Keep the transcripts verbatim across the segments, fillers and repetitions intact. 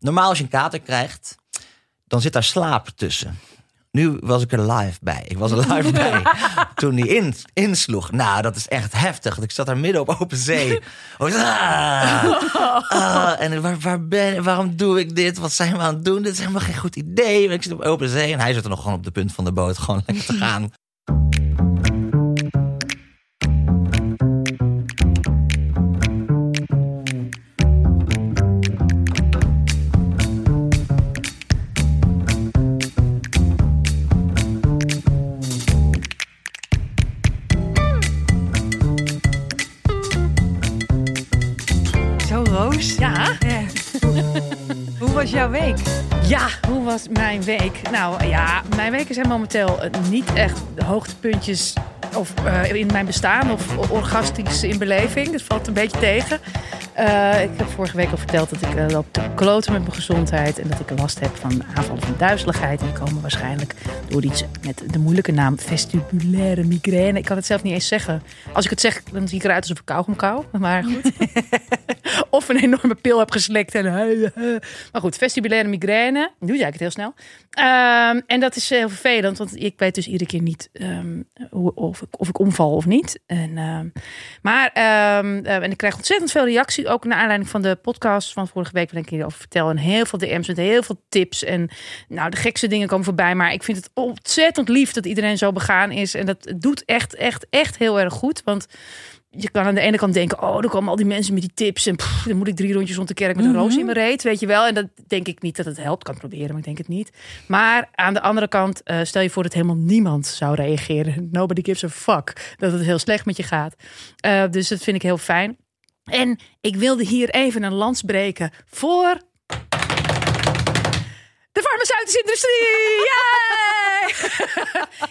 Normaal als je een kater krijgt, dan zit daar slaap tussen. Nu was ik er live bij. Ik was er live bij toen die in, insloeg. Nou, dat is echt heftig. Want ik zat daar midden op open zee. Ah, ah, en waar, waar ben, waarom doe ik dit? Wat zijn we aan het doen? Dit is helemaal geen goed idee. Ik zit op open zee en hij zit er nog gewoon op de punt van de boot. Gewoon lekker te gaan. Jouw week? Ja, hoe was mijn week? Nou ja, mijn week zijn momenteel niet echt hoogtepuntjes of uh, in mijn bestaan of orgastisch in beleving. Dat valt een beetje tegen. Uh, ik heb vorige week al verteld dat ik uh, loop te kloten met mijn gezondheid en dat ik last heb van aanvallen van duizeligheid. En die komen waarschijnlijk door iets met de moeilijke naam vestibulaire migraine. Ik kan het zelf niet eens zeggen. Als ik het zeg, dan zie ik eruit alsof ik kauwgom kauw. Maar goed. Of een enorme pil heb geslikt. En... Maar goed, vestibulaire migraine. Nu zei ik het heel snel. Um, en dat is heel vervelend, want ik weet dus iedere keer niet um, hoe, of, ik, of ik omval of niet. En, um, maar um, um, en ik krijg ontzettend veel reactie. Ook naar aanleiding van de podcast van vorige week, waarin ik hierover vertel. En heel veel D M's met heel veel tips. En nou, de gekste dingen komen voorbij. Maar ik vind het ontzettend lief dat iedereen zo begaan is. En dat doet echt, echt, echt heel erg goed. Want je kan aan de ene kant denken, oh, er komen al die mensen met die tips. En pff, dan moet ik drie rondjes rond de kerk met een roos in mijn reet. Weet je wel. En dat denk ik niet dat het helpt. Kan proberen, maar ik denk het niet. Maar aan de andere kant, uh, stel je voor dat helemaal niemand zou reageren. Nobody gives a fuck. Dat het heel slecht met je gaat. Uh, dus dat vind ik heel fijn. En ik wilde hier even een lans breken voor de farmaceutische industrie. Yay!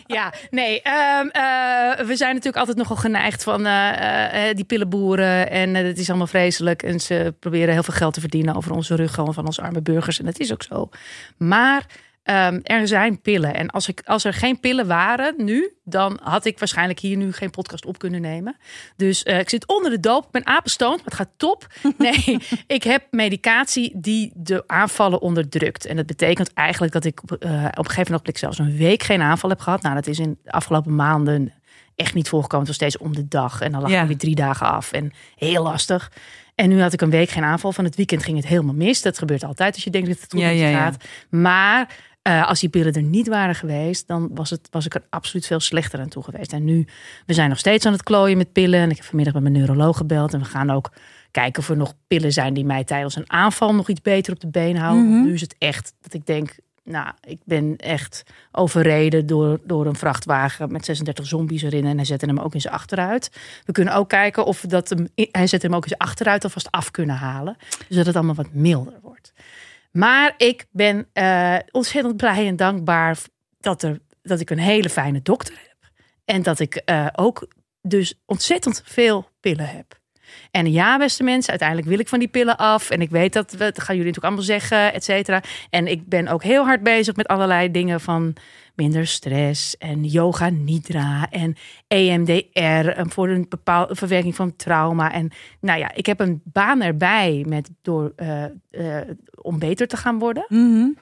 Ja, nee. Um, uh, we zijn natuurlijk altijd nogal geneigd van uh, uh, die pillenboeren. En uh, dat is allemaal vreselijk. En ze proberen heel veel geld te verdienen over onze rug. Gewoon van onze arme burgers. En dat is ook zo. Maar... Um, er zijn pillen. En als, ik, als er geen pillen waren nu... dan had ik waarschijnlijk hier nu geen podcast op kunnen nemen. Dus uh, ik zit onder de doop. Ik ben apenstoond, maar het gaat top. Nee, ik heb medicatie die de aanvallen onderdrukt. En dat betekent eigenlijk dat ik uh, op een gegeven moment... zelfs een week geen aanval heb gehad. Nou, dat is in de afgelopen maanden echt niet voorgekomen. Het was steeds om de dag. En dan lag ja. ik weer drie dagen af. En heel lastig. En nu had ik een week geen aanval. Van het weekend ging het helemaal mis. Dat gebeurt altijd als je denkt dat het goed ja, ja, ja. gaat. Maar... Uh, als die pillen er niet waren geweest, dan was, het, was ik er absoluut veel slechter aan toe geweest. En nu, we zijn nog steeds aan het klooien met pillen. En ik heb vanmiddag met mijn neuroloog gebeld. En we gaan ook kijken of er nog pillen zijn die mij tijdens een aanval nog iets beter op de been houden. Mm-hmm. Nu is het echt dat ik denk, nou, ik ben echt overreden door, door een vrachtwagen met zesendertig zombies erin. En hij zette hem ook in zijn achteruit. We kunnen ook kijken of we dat hem, hij zette hem ook in zijn achteruit alvast af kunnen halen. Zodat het allemaal wat milder wordt. Maar ik ben uh, ontzettend blij en dankbaar dat, er, dat ik een hele fijne dokter heb. En dat ik uh, ook dus ontzettend veel pillen heb. En ja, beste mensen, uiteindelijk wil ik van die pillen af. En ik weet dat, we, dat gaan jullie natuurlijk allemaal zeggen, et cetera. En ik ben ook heel hard bezig met allerlei dingen van... minder stress en yoga nidra en E M D R voor een bepaalde verwerking van trauma. En nou ja, ik heb een baan erbij met door uh, uh, om beter te gaan worden. Mm-hmm.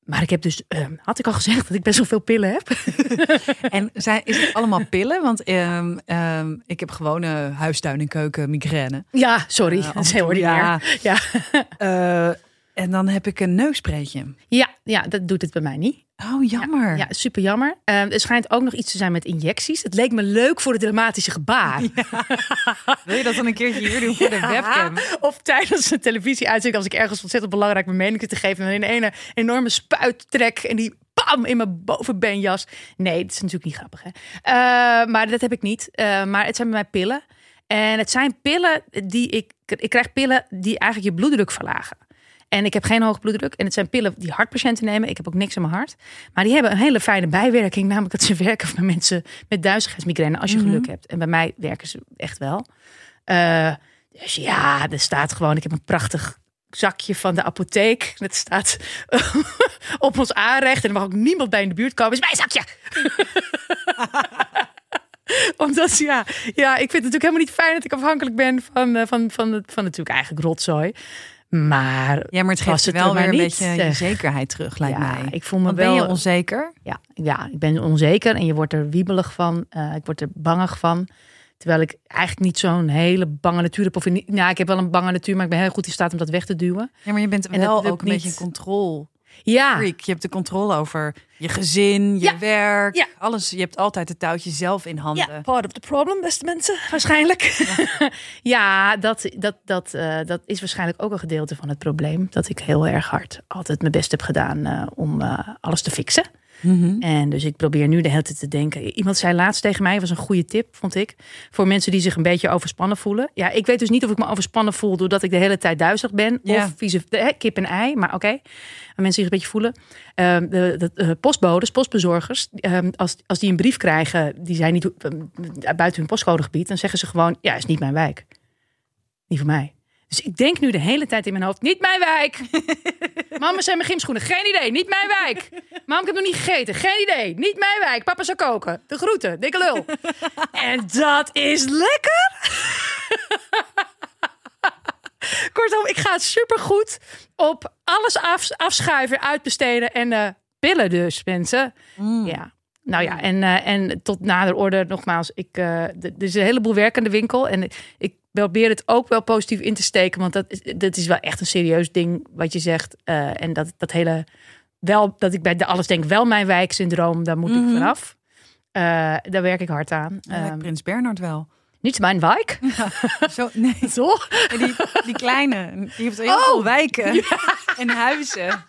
Maar ik heb dus, uh, had ik al gezegd dat ik best wel veel pillen heb. En zijn, is het allemaal pillen? Want um, um, ik heb gewone huistuin en keuken migraine. Ja, sorry. Uh, dat is heel ordinair. Ja. Ja. Uh, en dan heb ik een neusbreedje. Ja, ja, dat doet het bij mij niet. Oh, jammer. Ja, ja, super jammer. Um, er schijnt ook nog iets te zijn met injecties. Het leek me leuk voor het dramatische gebaar. Ja. Wil je dat dan een keertje hier doen voor ja. de webcam? Of tijdens een televisieuitzending, als ik ergens ontzettend belangrijk mijn mening te geven. En in een enorme spuit trek en die bam in mijn bovenbeenjas. Nee, dat is natuurlijk niet grappig. Hè? Uh, maar dat heb ik niet. Uh, maar het zijn bij mij pillen. En het zijn pillen die ik... Ik krijg pillen die eigenlijk je bloeddruk verlagen. En ik heb geen hoge bloeddruk. En het zijn pillen die hartpatiënten nemen. Ik heb ook niks aan mijn hart. Maar die hebben een hele fijne bijwerking. Namelijk dat ze werken bij mensen met duizeligheidsmigraine. Als je mm-hmm. geluk hebt. En bij mij werken ze echt wel. Uh, dus ja, er staat gewoon... Ik heb een prachtig zakje van de apotheek. Dat staat op ons aanrecht. En er mag ook niemand bij in de buurt komen. Dat is mijn zakje! Omdat, ja, ja, ik vind het natuurlijk helemaal niet fijn... dat ik afhankelijk ben van, van, van, van, van natuurlijk eigenlijk rotzooi. Maar, ja, maar het geeft wel weer een beetje zekerheid terug, lijkt ja, mij. Ik voel me Want wel, ben je onzeker? Ja, ja, ik ben onzeker en je wordt er wiebelig van. Uh, ik word er bangig van. Terwijl ik eigenlijk niet zo'n hele bange natuur heb. Of in, nou, ik heb wel een bange natuur, maar ik ben heel goed in staat om dat weg te duwen. Ja, maar je bent en wel ook een beetje in controle. Ja. Freak. Je hebt de controle over je gezin, je ja. werk, ja. alles. Je hebt altijd het touwtje zelf in handen. Ja, part of the problem, beste mensen, waarschijnlijk. Ja, ja dat, dat, dat, uh, dat is waarschijnlijk ook een gedeelte van het probleem. Dat ik heel erg hard altijd mijn best heb gedaan uh, om uh, alles te fixen. Mm-hmm. En dus ik probeer nu de hele tijd te denken. Iemand zei laatst tegen mij, was een goede tip, vond ik. Voor mensen die zich een beetje overspannen voelen. Ja, ik weet dus niet of ik me overspannen voel doordat ik de hele tijd duizelig ben. Yeah. Of vieze, eh, kip en ei, maar oké. Okay. Mensen zich een beetje voelen. Uh, de, de, de postbodes, postbezorgers, uh, als, als die een brief krijgen, die zijn niet uh, buiten hun postcodegebied. Dan zeggen ze gewoon, ja, is niet mijn wijk. Niet voor mij. Dus ik denk nu de hele tijd in mijn hoofd, niet mijn wijk. Mama zijn mijn gymschoenen, geen idee, niet mijn wijk. Mam, ik heb nog niet gegeten, geen idee, niet mijn wijk. Papa zou koken, de groeten, dikke lul. En dat is lekker. Kortom, ik ga supergoed op alles af, afschuiven, uitbesteden en uh, pillen dus, mensen. Mm. Ja. Nou ja, en, uh, en tot nader orde nogmaals. Ik, uh, er is een heleboel werk aan de winkel en ik probeer het ook wel positief in te steken. Want dat is, dat is wel echt een serieus ding wat je zegt. Uh, en dat, dat hele, wel dat ik bij de alles denk, wel mijn wijksyndroom, daar moet mm-hmm. ik vanaf. Uh, daar werk ik hard aan. Ja, um, Prins Bernhard wel. Niet mijn wijk. Ja, zo, nee. Toch? En die, die kleine, die heeft heel oh, veel wijken ja. en huizen.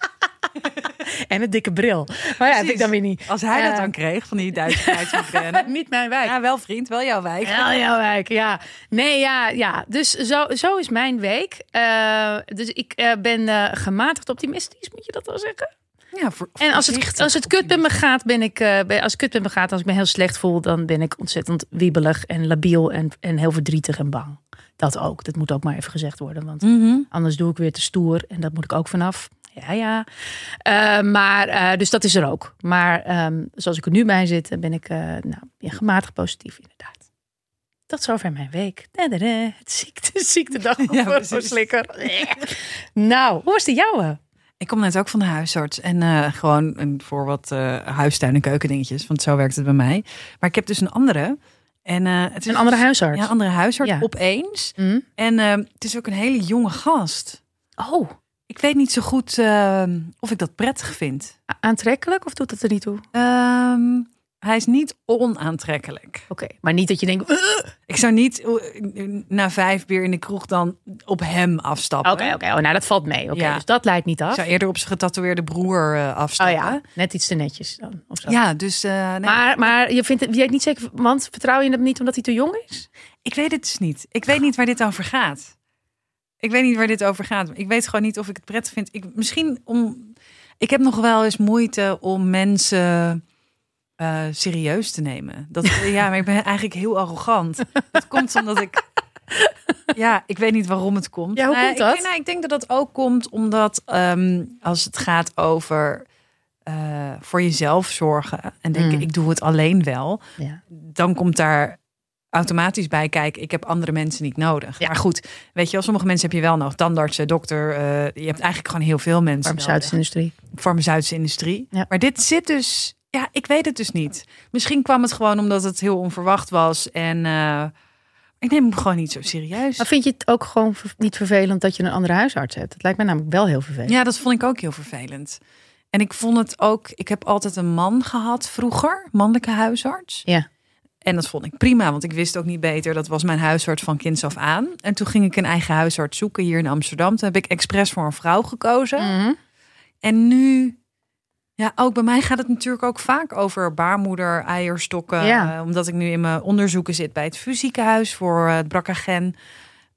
En een dikke bril. Maar ja, dat vind ik dan weer niet. Als hij uh, dat dan kreeg, van die duidelijkheidsmigraine. Niet mijn wijk. Ja, wel vriend, wel jouw wijk. Wel jouw wijk, ja. Nee, ja, ja. Dus zo, zo is mijn week. Uh, dus ik uh, ben uh, gematigd optimistisch, moet je dat wel zeggen? Ja, voor, voor en als het, als het kut bij me gaat, ben ik uh, als het kut bij me gaat, als ik me heel slecht voel, dan ben ik ontzettend wiebelig en labiel en, en heel verdrietig en bang. Dat ook. Dat moet ook maar even gezegd worden, want mm-hmm. anders doe ik weer te stoer en dat moet ik ook vanaf. Ja, ja. Uh, maar uh, dus dat is er ook. Maar um, zoals ik er nu bij zit, ben ik uh, nou, ja, gematigd positief inderdaad. Tot zover mijn week. Da, da, da. Het ziekte, ziektedag. Ja, slikker. Nou, hoe was de jouwe? Ik kom net ook van de huisarts en uh, gewoon voor wat uh, huistuin- en keukendingetjes. Want zo werkt het bij mij. Maar ik heb dus een andere. En, uh, het is een andere dus, huisarts? Ja, een andere huisarts ja. opeens. Mm. En uh, het is ook een hele jonge gast. Oh. Ik weet niet zo goed uh, of ik dat prettig vind. A- aantrekkelijk of doet het er niet toe? Uh, hij is niet onaantrekkelijk. Oké, okay, maar niet dat je denkt... Uh, ik zou niet uh, na vijf bier in de kroeg dan op hem afstappen. Oké, okay, oké. Okay. Oh, nou dat valt mee. Oké, okay, ja. Dus dat leidt niet af. Ik zou eerder op zijn getatoeëerde broer uh, afstappen. Oh ja, net iets te netjes dan. Of zo. Ja, dus... Uh, nee. Maar, maar je vindt het, je weet niet zeker... Want vertrouw je hem niet omdat hij te jong is? Ik weet het dus niet. Ik weet niet waar dit over gaat. Ik weet niet waar dit over gaat. Ik weet gewoon niet of ik het prettig vind. Ik, misschien om... Ik heb nog wel eens moeite om mensen uh, serieus te nemen. Dat, ja, maar ik ben eigenlijk heel arrogant. Dat komt omdat ik... Ja, ik weet niet waarom het komt. Ja, hoe komt dat? Uh, ik, nou, ik denk dat dat ook komt omdat um, als het gaat over... Uh, voor jezelf zorgen en denken, mm. ik doe het alleen wel. Ja. Dan komt daar... automatisch bij kijken, ik heb andere mensen niet nodig. Ja. Maar goed, weet je wel, sommige mensen heb je wel nog. Tandartsen, dokter, uh, je hebt eigenlijk gewoon heel veel mensen farmaceutische nodig. industrie. Farmaceutische industrie. Ja. Maar dit zit dus... Ja, ik weet het dus niet. Misschien kwam het gewoon omdat het heel onverwacht was. En uh, ik neem hem gewoon niet zo serieus. Maar vind je het ook gewoon niet vervelend dat je een andere huisarts hebt? Dat lijkt mij namelijk wel heel vervelend. Ja, dat vond ik ook heel vervelend. En ik vond het ook... Ik heb altijd een man gehad vroeger, mannelijke huisarts. Ja. En dat vond ik prima, want ik wist ook niet beter. Dat was mijn huisarts van kinds af aan. En toen ging ik een eigen huisarts zoeken hier in Amsterdam. Toen heb ik expres voor een vrouw gekozen. Mm-hmm. En nu, ja, ook bij mij gaat het natuurlijk ook vaak over baarmoeder, eierstokken. Ja. Uh, omdat ik nu in mijn onderzoeken zit bij het Fyziekenhuis voor uh, het B R C A-gen.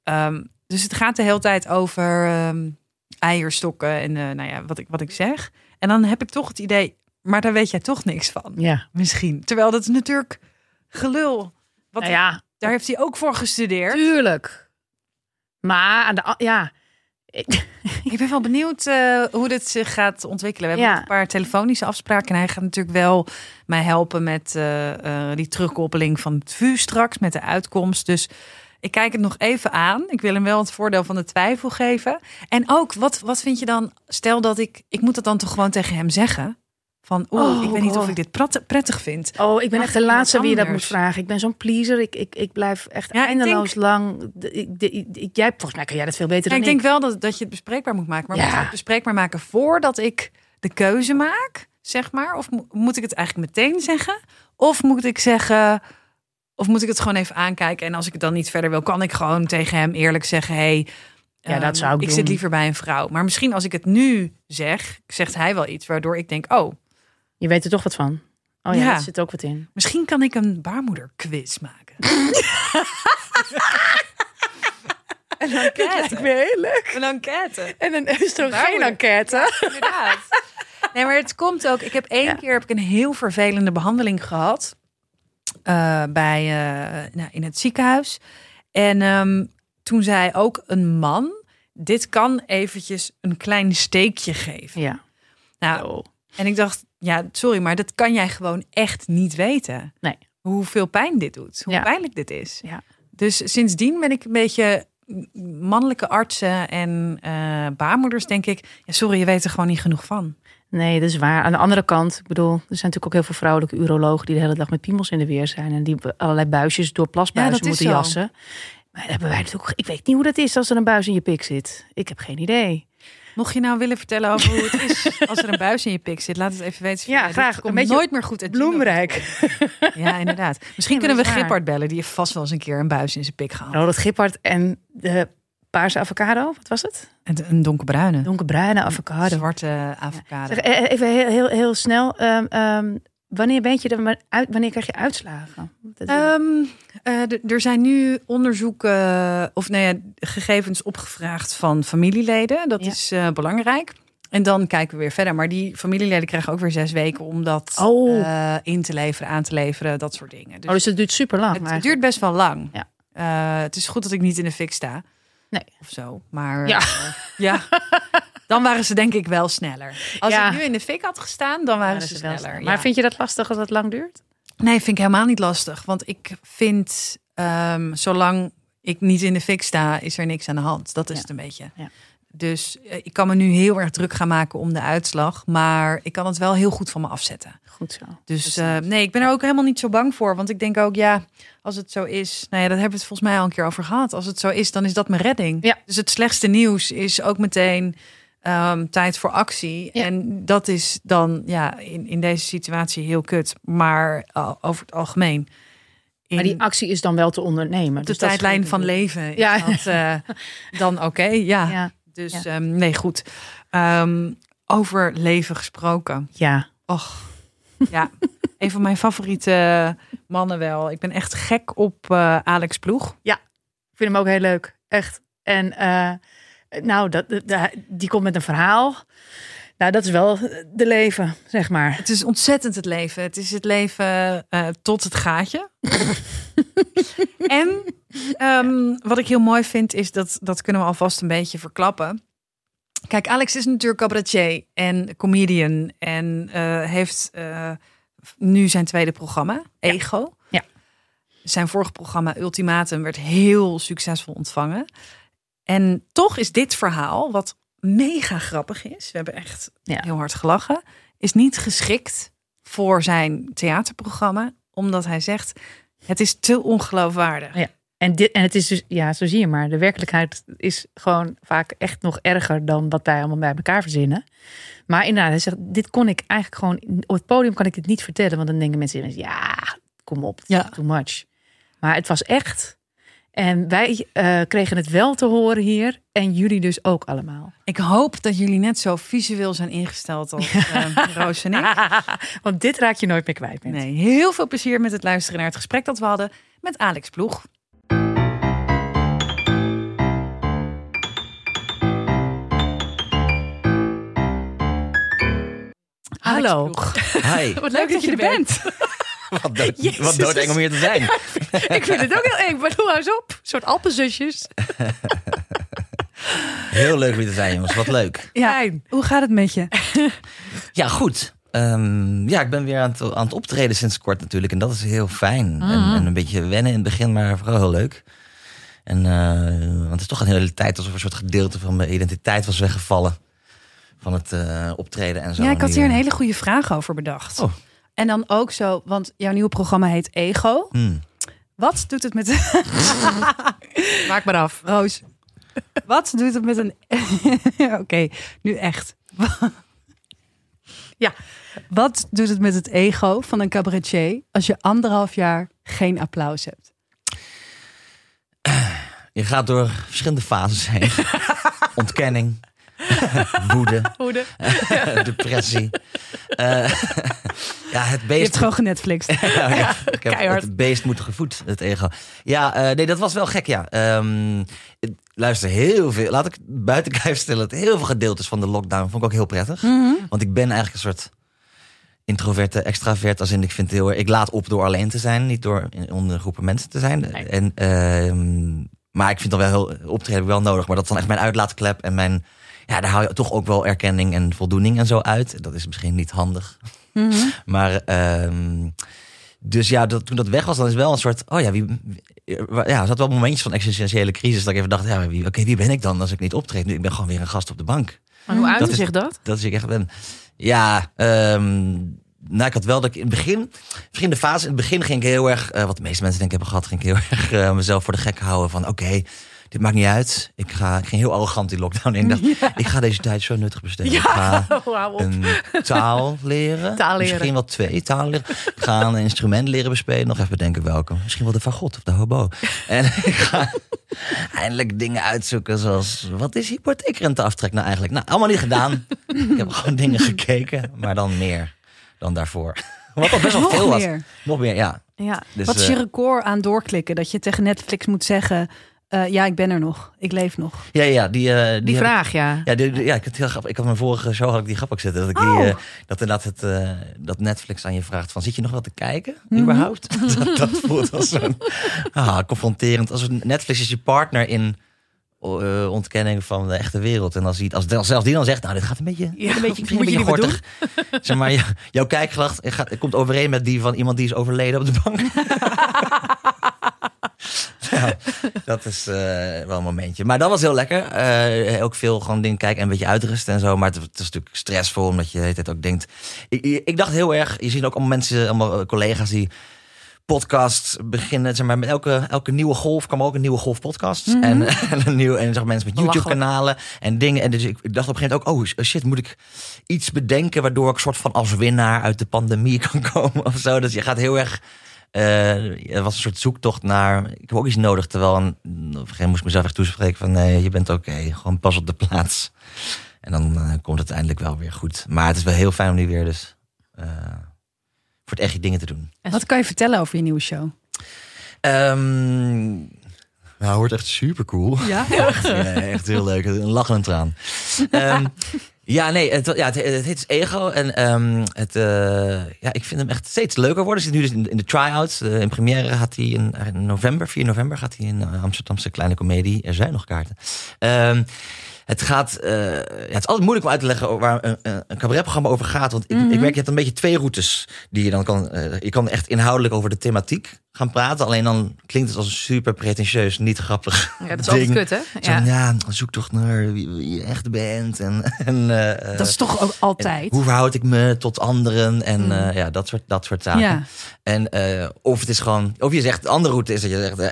Um, dus het gaat de hele tijd over um, eierstokken en uh, nou ja, wat ik, wat ik zeg. En dan heb ik toch het idee, maar daar weet jij toch niks van. Ja. Misschien. Terwijl dat is natuurlijk... gelul. Wat nou ja, daar heeft hij ook voor gestudeerd. Tuurlijk. Maar aan de, ja. Ik ben wel benieuwd uh, hoe dit zich gaat ontwikkelen. We ja. hebben een paar telefonische afspraken. En hij gaat natuurlijk wel mij helpen met uh, uh, die terugkoppeling van het V U straks. Met de uitkomst. Dus Ik kijk het nog even aan. Ik wil hem wel het voordeel van de twijfel geven. En ook, wat, wat vind je dan... Stel dat ik... Ik moet dat dan toch gewoon tegen hem zeggen? Van, oeh, oh, ik weet niet oh. of ik dit prat, prettig vind. Oh, ik ben Mag echt de laatste wie je dat moet vragen. Ik ben zo'n pleaser. Ik, ik, ik blijf echt ja, eindeloos denk, lang... Ik, de, ik, ik, jij, volgens mij kun jij dat veel beter ja, dan ik. Ik denk wel dat, dat je het bespreekbaar moet maken. Maar ja. moet je het bespreekbaar maken voordat ik de keuze maak? Zeg maar. Of moet ik het eigenlijk meteen zeggen? Of moet ik zeggen... Of moet ik het gewoon even aankijken? En als ik het dan niet verder wil, kan ik gewoon tegen hem eerlijk zeggen... Hey, ja, um, dat zou ik, ik zit liever bij een vrouw. Maar misschien als ik het nu zeg, zegt hij wel iets... waardoor ik denk, oh... Je weet er toch wat van? Oh ja, ja. Er zit ook wat in. Misschien kan ik een baarmoederquiz maken. Een enquête. Ik ben heel leuk. Een enquête. En een oestrogeen-enquête. Ja, inderdaad. Nee, maar het komt ook... Ik heb één ja. keer heb ik een heel vervelende behandeling gehad... Uh, bij, uh, nou, in het ziekenhuis. En um, toen zei ook een man... dit kan eventjes een klein steekje geven. Ja. Nou, oh. En ik dacht, ja, sorry, maar dat kan jij gewoon echt niet weten. Nee. Hoeveel pijn dit doet, hoe ja. pijnlijk dit is. Ja. Dus sindsdien ben ik een beetje mannelijke artsen en uh, baarmoeders, denk ik... Ja, sorry, je weet er gewoon niet genoeg van. Nee, dat is waar. Aan de andere kant, ik bedoel, er zijn natuurlijk ook heel veel vrouwelijke urologen... die de hele dag met piemels in de weer zijn... en die allerlei buisjes door plasbuizen ja, moeten jassen. Maar hebben wij natuurlijk, ik weet niet hoe dat is als er een buis in je pik zit. Ik heb geen idee. Mocht je nou willen vertellen over hoe het is als er een buis in je pik zit, laat het even weten. Ja, graag. Komt een beetje nooit meer goed uit bloemrijk. Ja, inderdaad. Misschien ja, kunnen we Gippard bellen, die heeft vast wel eens een keer een buis in zijn pik gehad. Oh, dat Gippard en de paarse avocado, wat was het? En een donkerbruine. Donkerbruine avocado. Een zwarte avocado. Ja. Zeg, even heel, heel, heel snel. Um, um, wanneer ben je er uit? Wanneer krijg je uitslagen? Um, uh, d- er zijn nu onderzoeken of nou ja, gegevens opgevraagd van familieleden. Dat ja. is uh, belangrijk. En dan kijken we weer verder. Maar die familieleden krijgen ook weer zes weken om dat oh. uh, in te leveren, aan te leveren, dat soort dingen. Dus, oh, dus het duurt super lang. Het eigenlijk. duurt best wel lang. Ja. Uh, het is goed dat ik niet in de fik sta. Nee. Of zo. Maar ja. Uh, ja. Dan waren ze denk ik wel sneller. Als ja. ik nu in de fik had gestaan, dan waren ja, ze sneller. sneller. Maar ja. vind je dat lastig als dat lang duurt? Nee, vind ik helemaal niet lastig. Want ik vind, um, zolang ik niet in de fik sta, is er niks aan de hand. Dat is ja. het een beetje. Ja. Dus uh, ik kan me nu heel erg druk gaan maken om de uitslag. Maar ik kan het wel heel goed van me afzetten. Goed zo. Dus uh, nee, ik ben er ook helemaal niet zo bang voor. Want ik denk ook, ja, als het zo is... Nou ja, daar hebben we het volgens mij al een keer over gehad. Als het zo is, dan is dat mijn redding. Ja. Dus het slechtste nieuws is ook meteen... Um, tijd voor actie. Ja. En dat is dan ja in, in deze situatie heel kut. Maar uh, over het algemeen. In maar die actie is dan wel te ondernemen. De dus tijdlijn van leven ja. is dat uh, dan oké. Okay, ja. ja. Dus ja. Um, nee, goed. Um, over leven gesproken. Ja. Och, ja. Een van mijn favoriete mannen wel. Ik ben echt gek op uh, Alex Ploeg. Ja, ik vind hem ook heel leuk. Echt. En... Uh, Nou, dat, die komt met een verhaal. Nou, dat is wel de leven, zeg maar. Het is ontzettend het leven. Het is het leven uh, tot het gaatje. En um, wat ik heel mooi vind, is dat... dat kunnen we alvast een beetje verklappen. Kijk, Alex is natuurlijk cabaretier en comedian. En uh, heeft uh, nu zijn tweede programma, Ego. Ja. Zijn vorige programma, Ultimatum, werd heel succesvol ontvangen... En toch is dit verhaal, wat mega grappig is... we hebben echt ja. heel hard gelachen... is niet geschikt voor zijn theaterprogramma... omdat hij zegt, het is te ongeloofwaardig. Ja. En, dit, en het is dus, ja, zo zie je maar... de werkelijkheid is gewoon vaak echt nog erger... dan wat wij allemaal bij elkaar verzinnen. Maar inderdaad, hij zegt, dit kon ik eigenlijk gewoon... op het podium kan ik dit niet vertellen... want dan denken mensen, ja, kom op, ja. too much. Maar het was echt... En wij uh, kregen het wel te horen hier. En jullie dus ook allemaal. Ik hoop dat jullie net zo visueel zijn ingesteld als ja. uh, Roos en ik. Want dit raak je nooit meer kwijt. Met. Nee, heel veel plezier met het luisteren naar het gesprek dat we hadden met Alex Ploeg. Hallo. Hi. Wat leuk dat je er bent. Wat, dood, wat doodeng om hier te zijn. Ja, ik, vind, ik vind het ook heel eng, maar doe maar eens op. Een soort alpenzusjes. Heel leuk om hier te zijn, jongens. Wat leuk. Ja, hoe gaat het met je? Ja, goed. Um, ja, ik ben weer aan het, aan het optreden sinds kort natuurlijk. En dat is heel fijn. Mm-hmm. En, en een beetje wennen in het begin, maar vooral heel leuk. En, uh, want het is toch een hele tijd alsof een soort gedeelte van mijn identiteit was weggevallen. Van het uh, optreden en zo. Ja, ik had hier een hele goede vraag over bedacht. Oh. En dan ook zo, want jouw nieuwe programma heet Ego. Hmm. Wat doet het met... Maak maar af, Roos. Wat doet het met een... Oké, okay, nu echt. Ja. Wat doet het met het ego van een cabaretier als je anderhalf jaar geen applaus hebt? Je gaat door verschillende fases heen. Ontkenning. Woede. Woede. Depressie. Uh, ja, het beest... Je hebt gewoon genetflixt. Ja, ik heb, ik heb, het beest moet gevoed, het ego. Ja, uh, nee, dat was wel gek, ja. Um, luister, heel veel... Laat ik buiten kijf stellen dat heel veel gedeeltes van de lockdown... vond ik ook heel prettig. Mm-hmm. Want ik ben eigenlijk een soort introverte, extravert. Als in, ik vind het heel... Ik laat op door alleen te zijn. Niet door in, onder groepen mensen te zijn. Nee. En, uh, maar ik vind dan wel heel... Optreden heb ik wel nodig. Maar dat is dan echt mijn uitlaatklep en mijn... Ja, daar hou je toch ook wel erkenning en voldoening en zo uit. Dat is misschien niet handig. Mm-hmm. Maar um, dus ja, dat, toen dat weg was, dan is wel een soort... Oh ja, wie, ja, er zat wel momentjes van existentiële crisis... dat ik even dacht, ja, oké, okay, wie ben ik dan als ik niet optreed? Nu, ik ben gewoon weer een gast op de bank. Maar hoe uitte zich dat? Dat is ik echt ben. Ja, um, nou, ik had wel dat ik in het begin... Verschillende fases, in het begin ging ik heel erg... Uh, wat de meeste mensen denk ik hebben gehad... ging ik heel erg uh, mezelf voor de gek houden van... oké. Okay, dit maakt niet uit. Ik, ga, ik ging heel arrogant die lockdown in. Dacht, ja. Ik ga deze tijd zo nuttig besteden. Ja, ik ga een taal leren. taal leren. Misschien wel twee talen leren. Ik ga een instrument leren bespelen. Nog even bedenken welke. Misschien wel de fagot of de hobo. En ik ga eindelijk dingen uitzoeken zoals... Wat is hypotheekrenteaftrek nou eigenlijk? Nou, allemaal niet gedaan. Ik heb gewoon dingen gekeken. Maar dan meer dan daarvoor. Wat al best wel veel was. Nog meer, ja. ja. Dus, wat is je record aan doorklikken? Dat je tegen Netflix moet zeggen... Uh, ja, ik ben er nog. Ik leef nog. Ja, ja die, uh, die, die vraag, ik, ja. Ja, die, die, ja ik, had heel grap, ik had mijn vorige show had ik die grap ook zitten. Dat, ik oh. die, uh, dat inderdaad het, uh, dat Netflix aan je vraagt van... Zit je nog wat te kijken, mm-hmm. überhaupt? dat, dat voelt als zo'n ah, confronterend. Als Netflix is je partner in uh, ontkenning van de echte wereld. En als, die, als, als zelfs die dan zegt... Nou, dit gaat een beetje, ja, een beetje, een beetje gortig. Zeg maar, jou, jouw kijkgedrag gaat, komt overeen met die van iemand die is overleden op de bank. Ja, dat is uh, wel een momentje. Maar dat was heel lekker. Uh, ook veel gewoon dingen kijken en een beetje uitrusten en zo. Maar het, het is natuurlijk stressvol, omdat je de hele tijd ook denkt... Ik, ik dacht heel erg... Je ziet ook allemaal mensen, allemaal collega's die podcasts beginnen. Zeg maar, met elke, elke nieuwe golf kwam ook een nieuwe golf podcast. Mm-hmm. En, en, een nieuw, en zeg, mensen met YouTube-kanalen en dingen. En dus ik, ik dacht op een gegeven moment ook... Oh shit, moet ik iets bedenken... waardoor ik soort van als winnaar uit de pandemie kan komen of zo. Dus je gaat heel erg... Het uh, was een soort zoektocht naar... Ik heb ook iets nodig, terwijl... Een, op een gegeven moment moest ik mezelf echt toespreken van... Nee, je bent oké, okay, gewoon pas op de plaats. En dan uh, komt het uiteindelijk wel weer goed. Maar het is wel heel fijn om nu weer dus... Uh, voor het echt je dingen te doen. Wat kan je vertellen over je nieuwe show? Um, nou, het wordt echt supercool. Ja? Echt, ja, echt heel leuk. Een lach en een traan. Um, Ja, nee, het, ja, het, het heet dus Ego. En um, het, uh, ja, ik vind hem echt steeds leuker worden. Zit nu dus in, in de try-outs. Uh, in première gaat hij in, in november, vier november, gaat hij in Amsterdamse Kleine Comedie. Er zijn nog kaarten. Um, het gaat, uh, ja, het is altijd moeilijk om uit te leggen waar een, een cabaretprogramma over gaat. Want ik, mm-hmm. ik merk, je hebt een beetje twee routes die je dan kan. Uh, je kan echt inhoudelijk over de thematiek gaan praten. Alleen dan klinkt het als een super pretentieus, niet grappig. Ja, dat is altijd kut, hè? Ja, zo, ja zoek toch naar wie, wie je echt bent. En, en, uh, dat is toch ook altijd. Hoe verhoud ik me tot anderen? En mm. uh, ja, dat soort, dat soort zaken. Ja. En uh, of het is gewoon, of je zegt, de andere route is dat je zegt, uh,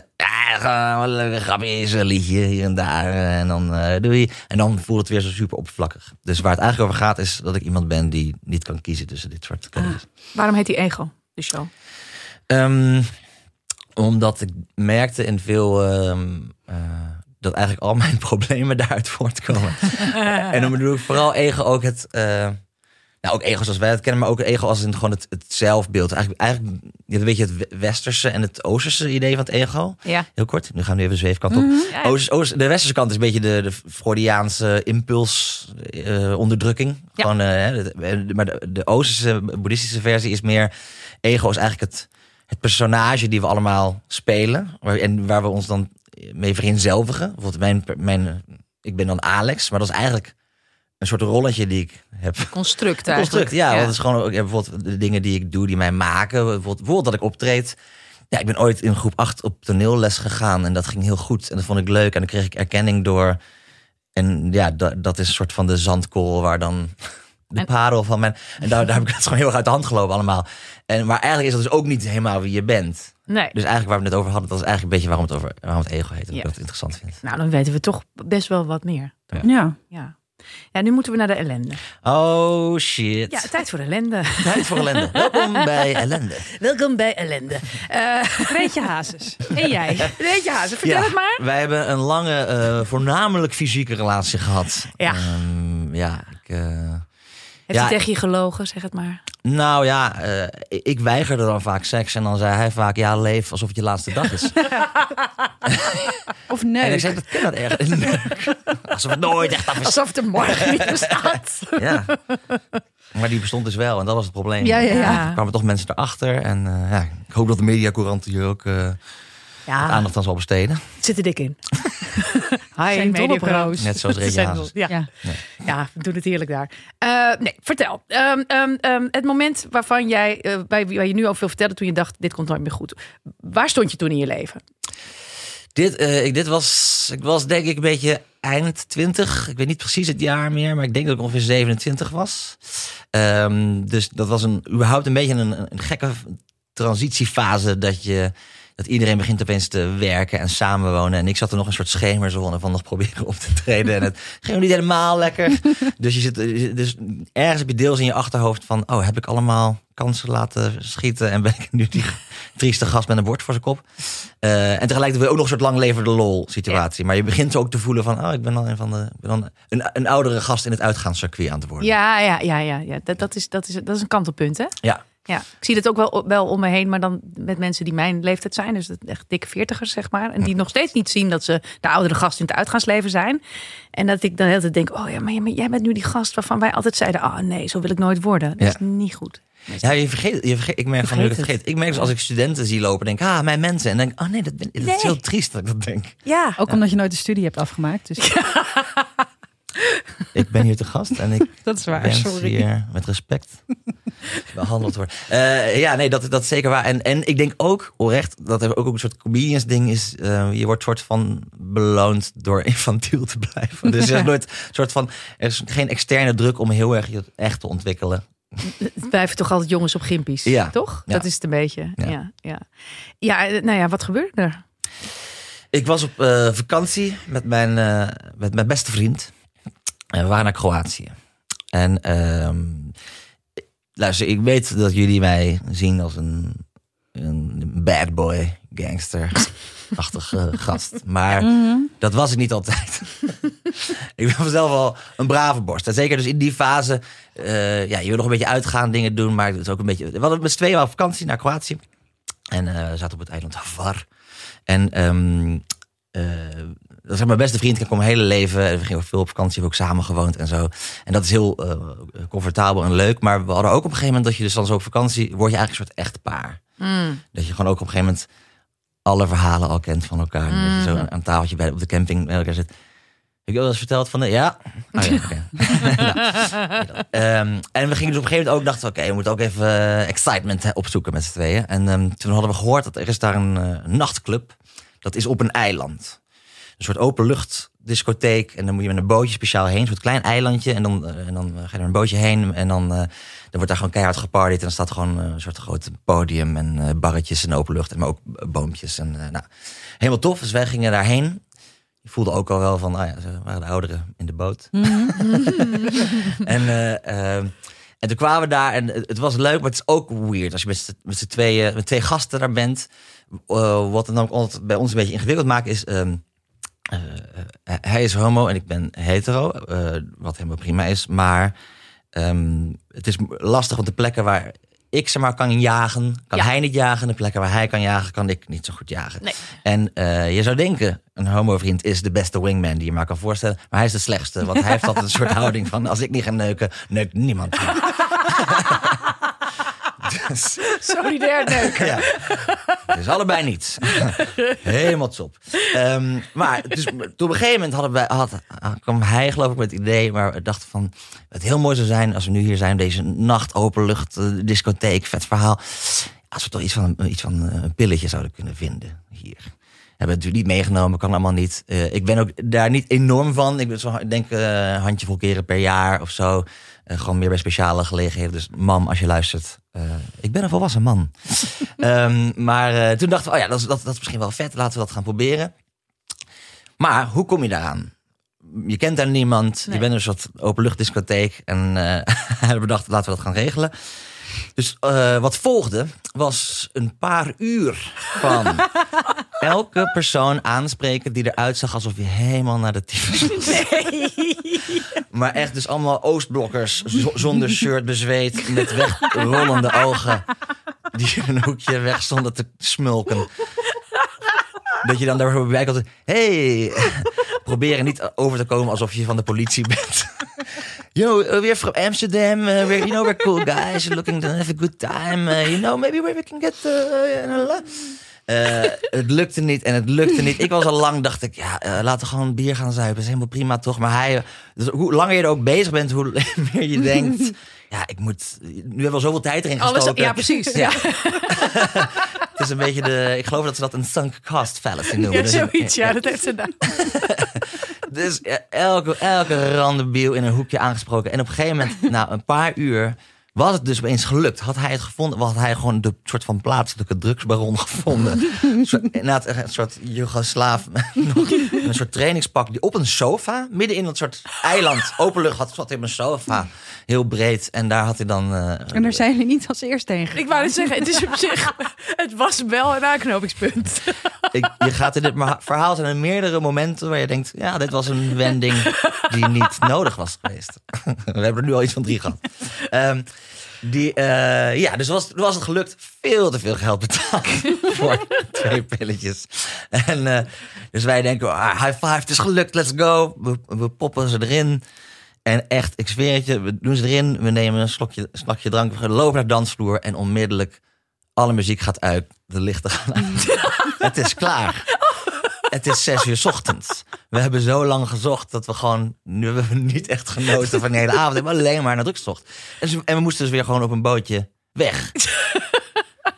ah, wat een grappig liedje hier en daar. En dan uh, doei. En dan voelt het weer zo super oppervlakkig. Dus waar het eigenlijk over gaat, is dat ik iemand ben die niet kan kiezen tussen dit soort ah. Waarom heet die Ego, de show? Um, Omdat ik merkte in veel... Uh, uh, dat eigenlijk al mijn problemen daaruit voortkomen. En dan bedoel ik vooral ego ook het... Uh, nou, ook ego zoals wij het kennen, maar ook het ego als in gewoon het, het zelfbeeld. Eigenlijk, eigenlijk een beetje het westerse en het oosterse idee van het ego. Ja. Heel kort, nu gaan we even de zweefkant op. Mm-hmm. Ja, Oost, Oost, de westerse kant is een beetje de, de Freudiaanse impulsonderdrukking. Uh, ja. Gewoon, uh, de, de, maar de, de oosterse, boeddhistische versie is meer... Ego is eigenlijk het... Het personage die we allemaal spelen. En waar we ons dan mee vereenzelvigen. Bijvoorbeeld mijn, mijn, ik ben dan Alex. Maar dat is eigenlijk een soort rolletje die ik heb. Construct eigenlijk. Construct, ja. ja. Want het is gewoon ook ja, bijvoorbeeld de dingen die ik doe, die mij maken. Bijvoorbeeld, bijvoorbeeld dat ik optreed. Ja, ik ben ooit in groep acht op toneelles gegaan en dat ging heel goed. En dat vond ik leuk en dan kreeg ik erkenning door. En ja, d- dat is een soort van de zandkorrel waar dan de en... parel van mijn... En daar, daar heb ik het gewoon heel erg uit de hand gelopen allemaal. En, maar eigenlijk is dat dus ook niet helemaal wie je bent. Nee. Dus eigenlijk waar we het over hadden, dat is eigenlijk een beetje waarom het, over, waarom het ego heet. En ja. Ik dat interessant vind. Nou, dan weten we toch best wel wat meer. Ja. Ja. Ja. Ja, nu moeten we naar de ellende. Oh, shit. Ja, tijd voor ellende. Tijd voor ellende. Welkom bij ellende. Welkom bij ellende. Uh, Greetje Hazes. En jij. Greetje Hazes, vertel ja, het maar. Wij hebben een lange, uh, voornamelijk fysieke relatie gehad. Ja. Um, ja, ik... Uh, Heeft ja, hij tegen je gelogen, zeg het maar? Nou ja, uh, ik weigerde dan vaak seks. En dan zei hij vaak, ja, leef alsof het je laatste dag is. Of nee. En ik zei, dat kan dat echt. Alsof het nooit echt af is. Alsof de morgen niet bestaat. Ja. Maar die bestond dus wel. En dat was het probleem. Ja, ja, ja. Er kwamen toch mensen erachter. En uh, ja, ik hoop dat de mediacourant hier ook... Uh, Ja. aandacht aan zal besteden. Het zit er dik in. Hi, Roos. Net zoals Reetje Hazes. Ja. Ja. Ja. Ja, we doen het heerlijk daar. Uh, nee, vertel. Um, um, um, het moment waarvan jij, uh, bij, waar je nu over wil vertellen... toen je dacht, dit komt nooit meer goed. Waar stond je toen in je leven? Dit, uh, ik, dit was, ik was denk ik een beetje eind twintig. Ik weet niet precies het jaar meer. Maar ik denk dat ik ongeveer zevenentwintig was. Um, dus dat was een, überhaupt een beetje een, een gekke transitiefase. Dat je... Dat iedereen begint opeens te werken en samenwonen. En ik zat er nog een soort schemerzone van nog proberen op te treden. En het ging niet helemaal lekker. Dus, je zit, dus ergens heb je deels in je achterhoofd van... oh, heb ik allemaal kansen laten schieten... en ben ik nu die trieste gast met een bord voor zijn kop. Uh, en tegelijkertijd ook nog een soort lang levende lol situatie. Maar je begint ook te voelen van... oh, ik ben dan een, van de, ben dan een, een oudere gast in het uitgaanscircuit aan te worden. Ja, ja, ja, ja, ja. Dat, dat, is, dat, is, dat is een kantelpunt, hè? Ja. Ja, ik zie dat ook wel, wel om me heen, maar dan met mensen die mijn leeftijd zijn. Dus echt dikke veertigers, zeg maar. En die nog steeds niet zien dat ze de oudere gast in het uitgaansleven zijn. En dat ik dan de hele tijd denk, oh ja, maar jij bent nu die gast waarvan wij altijd zeiden... ah oh nee, zo wil ik nooit worden. Dat ja. is niet goed. Ja, je vergeet, je vergeet, ik merk van dat ik het vergeet. Ik merk dus als ik studenten zie lopen, denk ah, mijn mensen. En dan denk oh nee, dat, ben, dat nee. is heel triest dat ik dat denk. Ja, ook ja. omdat je nooit de studie hebt afgemaakt. Dus... Ja. Ik ben hier te gast en ik dat is waar, sorry. Hier met respect behandeld worden. Uh, ja, nee, dat, dat is zeker waar. En, en ik denk ook, oprecht, dat er ook een soort comedians ding is. Uh, je wordt soort van beloond door infantiel te blijven. Dus er is nooit soort van, er is geen externe druk om heel erg je echt te ontwikkelen. Het blijven toch altijd jongens op gimpies, ja. toch? Ja. Dat is het een beetje. Ja, ja, ja. ja nou ja, wat gebeurde er? Ik was op uh, vakantie met mijn, uh, met mijn beste vriend. En we waren naar Kroatië. En uh, luister, ik weet dat jullie mij zien als een, een bad boy, gangster-achtige gast. Maar mm-hmm. dat was ik niet altijd. Ik ben vanzelf wel een brave borst. En zeker dus in die fase, uh, ja, je wil nog een beetje uitgaan, dingen doen. Maar het is ook een beetje. We hadden met z'n tweeën wel op vakantie naar Kroatië. En uh, we zaten op het eiland Hvar. En. Um, Uh, dat is mijn beste vriend, ik kom mijn hele leven. We gingen ook veel op vakantie, we hebben ook samen gewoond en zo. En dat is heel uh, comfortabel en leuk. Maar we hadden ook op een gegeven moment dat je dus dan zo op vakantie... word je eigenlijk een soort echt paar. Mm. Dat je gewoon ook op een gegeven moment alle verhalen al kent van elkaar. Mm. Dat je zo aan een tafeltje bij, op de camping bij elkaar zit. Heb je wel eens verteld van... De, ja. Oh, ja okay. nou, um, en we gingen dus op een gegeven moment ook... dachten we, oké, okay, we moeten ook even uh, excitement hè, opzoeken met z'n tweeën. En um, toen hadden we gehoord dat er is daar een uh, nachtclub... Dat is op een eiland. Een soort openluchtdiscotheek. En dan moet je met een bootje speciaal heen. Een soort klein eilandje. En dan, en dan ga je er een bootje heen. En dan, uh, dan wordt daar gewoon keihard gepartied. En dan staat gewoon een soort groot podium. En uh, barretjes en openlucht. Maar ook boompjes. En, uh, nou, helemaal tof. Dus wij gingen daarheen. Je voelde ook al wel van... Ah ja, ze waren de ouderen in de boot. Mm-hmm. en... Uh, uh, En toen kwamen we daar en het was leuk, maar het is ook weird. Als je met z'n, met z'n tweeën, met twee gasten daar bent. Uh, wat het dan ook bij ons een beetje ingewikkeld maakt is... Um, uh, hij is homo en ik ben hetero, uh, wat helemaal prima is. Maar um, het is lastig, want de plekken waar ik zeg maar kan jagen, kan ja. hij niet jagen. De plekken waar hij kan jagen, kan ik niet zo goed jagen. Nee. En uh, je zou denken, een homovriend is de beste wingman die je maar kan voorstellen. Maar hij is de slechtste, want hij heeft altijd een soort houding van... als ik niet ga neuken, neukt niemand. Dus, solidair neuken. Ja, dus allebei niet. Helemaal top. Um, maar dus, toen op een gegeven moment hadden wij, had, kwam hij geloof ik met het idee... maar we dachten van, het heel mooi zou zijn als we nu hier zijn... deze nacht, openlucht, discotheek, vet verhaal... als we toch iets van, iets van een pilletje zouden kunnen vinden hier. Hebben we natuurlijk niet meegenomen, kan allemaal niet. Uh, ik ben ook daar niet enorm van. Ik ben zo, denk een uh, handjevol keren per jaar of zo. Uh, gewoon meer bij speciale gelegenheden. Dus mam, als je luistert, uh, ik ben een volwassen man. um, maar uh, toen dachten we, oh ja, dat, dat, dat is misschien wel vet. Laten we dat gaan proberen. Maar hoe kom je daaraan? Je kent daar niemand. Nee. Je bent een soort openluchtdiscotheek. En uh, we dachten, laten we dat gaan regelen. Dus uh, wat volgde was een paar uur van elke persoon aanspreken die eruit zag alsof je helemaal naar de tyfus. Nee. Maar echt dus allemaal Oostblokkers z- zonder shirt, bezweet, met wegrollende ogen die in een hoekje weg stonden te smulken. Dat je dan daarbij bij komt. Hey, proberen niet over te komen alsof je van de politie bent. You know, we're from Amsterdam. Uh, we're, you know, we're cool guys. We're looking to have a good time. Uh, you know, maybe we can get... Uh, uh, het lukte niet en het lukte niet. Ik was al lang, dacht ik, ja, uh, laten we gewoon bier gaan zuipen. Dat is helemaal prima, toch? Maar hij, dus hoe langer je er ook bezig bent, hoe meer je denkt... Ja, ik moet... Nu hebben we al zoveel tijd erin gestoken. Alles, ja, precies. Ja. Het is een beetje de... Ik geloof dat ze dat een sunk cost fallacy noemen. Ja, zoiets, ja, dat heeft ze gedaan. Dus elke, elke randebiel in een hoekje aangesproken. En op een gegeven moment, nou, een paar uur, was het dus opeens gelukt. Had hij het gevonden, had hij gewoon de soort van plaatselijke drugsbaron gevonden. Zo, inderdaad, een soort Joegoslaaf. Een soort trainingspak die op een sofa, midden in dat soort eiland, openlucht, had, zat in een sofa. Heel breed. En daar had hij dan... Uh, en daar zijn we niet als eerste heen gegaan. Ik wou het zeggen, het is op zich... Het was wel een aanknopingspunt. Ik, je gaat in dit verhaal zijn er meerdere momenten waar je denkt... Ja, dit was een wending die niet nodig was geweest. We hebben er nu al iets van drie gehad. Um, die, uh, ja, dus was, was het gelukt. Veel te veel geld betaald voor twee pilletjes. En, uh, dus wij denken, ah, high five, het is gelukt, let's go. We, we poppen ze erin. En echt, ik zweer het je, we doen ze erin. We nemen een slokje, slokje drank, we lopen naar de dansvloer en onmiddellijk... Alle muziek gaat uit, de lichten gaan uit. Het is klaar. Het is zes uur 's ochtends. We hebben zo lang gezocht dat we gewoon... Nu hebben we niet echt genoten van de hele avond. We hebben alleen maar naar drugs gezocht. En we moesten dus weer gewoon op een bootje weg.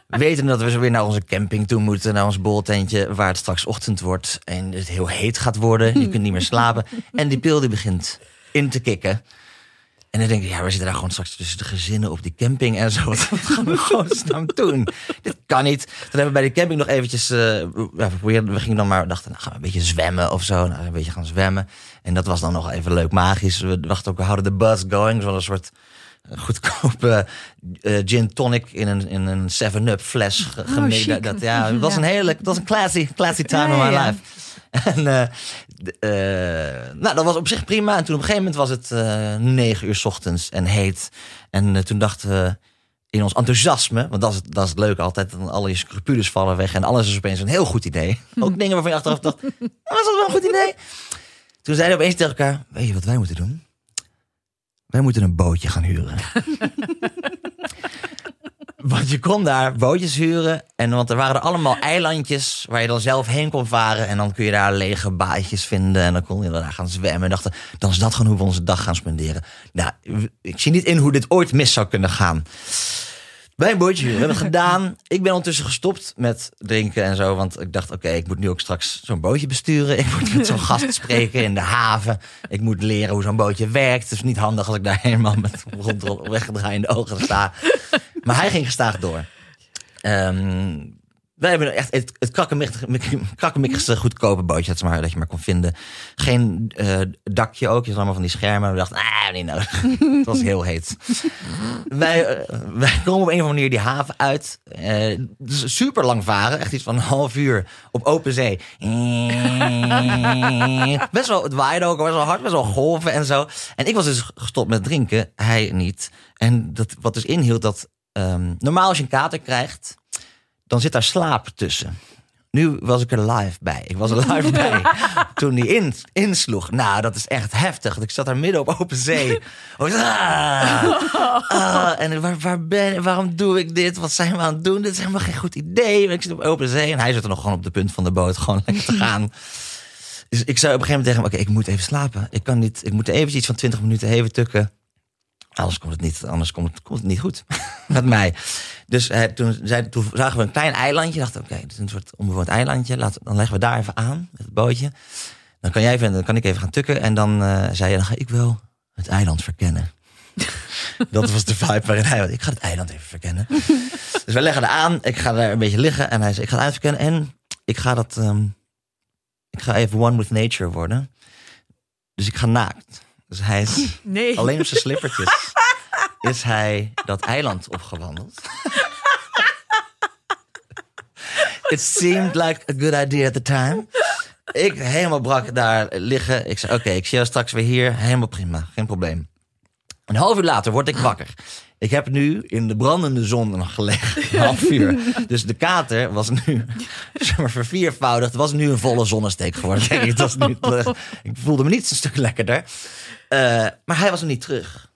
Weten dat we zo weer naar onze camping toe moeten. Naar ons boltentje, waar het straks ochtend wordt. En het heel heet gaat worden. Je kunt niet meer slapen. En die pil die begint in te kicken. En dan denk ik, ja, we zitten daar gewoon straks tussen de gezinnen op die camping en zo. Wat gaan we gewoon staan doen? Dit kan niet. Toen hebben we bij de camping nog eventjes... Uh, we, we gingen dan maar, dachten, nou gaan we een beetje zwemmen of zo. Nou, een beetje gaan zwemmen. En dat was dan nog even leuk magisch. We dachten ook, we houden de buzz going. Zo'n soort goedkope uh, gin tonic in een, in een seven-up fles. Ge- oh, chic. Dat, ja, het was een heerlijk, het was een classy, classy time ja, of my ja. life. En uh, de, uh, nou, dat was op zich prima. En toen op een gegeven moment was het uh, negen uur 's ochtends en heet. En uh, toen dachten we in ons enthousiasme... want dat is, dat is het leuke altijd, dan alle je scrupules vallen weg... en alles is opeens een heel goed idee. Hm. Ook dingen waarvan je achteraf dacht, was dat wel een goed idee? Toen zeiden we opeens tegen elkaar, weet je wat wij moeten doen? Wij moeten een bootje gaan huren. Want je kon daar bootjes huren. En want er waren er allemaal eilandjes waar je dan zelf heen kon varen. En dan kun je daar lege baadjes vinden. En dan kon je daar gaan zwemmen. En dachten, dan is dat gewoon hoe we onze dag gaan spenderen. Nou, ik zie niet in hoe dit ooit mis zou kunnen gaan. Bij een bootje huren. We hebben het gedaan. Ik ben ondertussen gestopt met drinken en zo. Want ik dacht, oké, okay, ik moet nu ook straks zo'n bootje besturen. Ik moet met zo'n gast spreken in de haven. Ik moet leren hoe zo'n bootje werkt. Het is niet handig als ik daar helemaal met weggedraaiende ogen sta. Maar hij ging gestaag door. Um, wij hebben echt het, het krakkemikkigste goedkope bootje dat, maar, dat je maar kon vinden. Geen uh, dakje ook. Je zag allemaal van die schermen. We dachten, ah, niet nodig. Het was heel heet. wij, uh, wij komen op een of andere manier die haven uit. Uh, dus super lang varen. Echt iets van een half uur op open zee. Best wel, het waaide ook best wel hard. Best wel golven en zo. En ik was dus gestopt met drinken. Hij niet. En dat, wat dus inhield dat... Um, normaal als je een kater krijgt... dan zit daar slaap tussen. Nu was ik er live bij. Ik was er live bij toen die in, insloeg. Nou, dat is echt heftig. Ik zat daar midden op open zee. Oh, ah, ah, en waar, waar ben, waarom doe ik dit? Wat zijn we aan het doen? Dit is helemaal geen goed idee. Ik zit op open zee en hij zit er nog gewoon op de punt van de boot. Gewoon lekker te gaan. Dus ik zei op een gegeven moment tegen hem... Oké, okay, ik moet even slapen. Ik kan niet. Ik moet eventjes iets van twintig minuten even tukken. Anders komt het niet, anders komt het, komt het niet goed met mij. Dus eh, toen, zei, toen zagen we een klein eilandje. Dachten, oké, okay, dit is een soort onbewoond eilandje. Laat, dan leggen we daar even aan met het bootje. Dan kan jij even, dan kan ik even gaan tukken. En dan uh, zei je, dan ga ik wel het eiland verkennen. Dat was de vibe waarin hij was. Ik ga het eiland even verkennen. Dus wij leggen er aan. Ik ga daar een beetje liggen. En hij zei, ik ga het eiland verkennen. En ik ga dat... Um, ik ga even one with nature worden. Dus ik ga naakt. Dus hij is nee. alleen op zijn slippertjes. Is hij dat eiland opgewandeld. It seemed like a good idea at the time. Ik helemaal brak daar liggen. Ik zei, oké, okay, ik zie jou straks weer hier. Helemaal prima, geen probleem. Een half uur later word ik wakker. Ik heb nu in de brandende zon gelegen. Een half uur. Dus de kater was nu zeg maar, verviervoudigd. Was nu een volle zonnesteek geworden. Denk ik. Dat was niet, uh, ik voelde me niet een stuk lekkerder. Uh, maar hij was nog niet terug.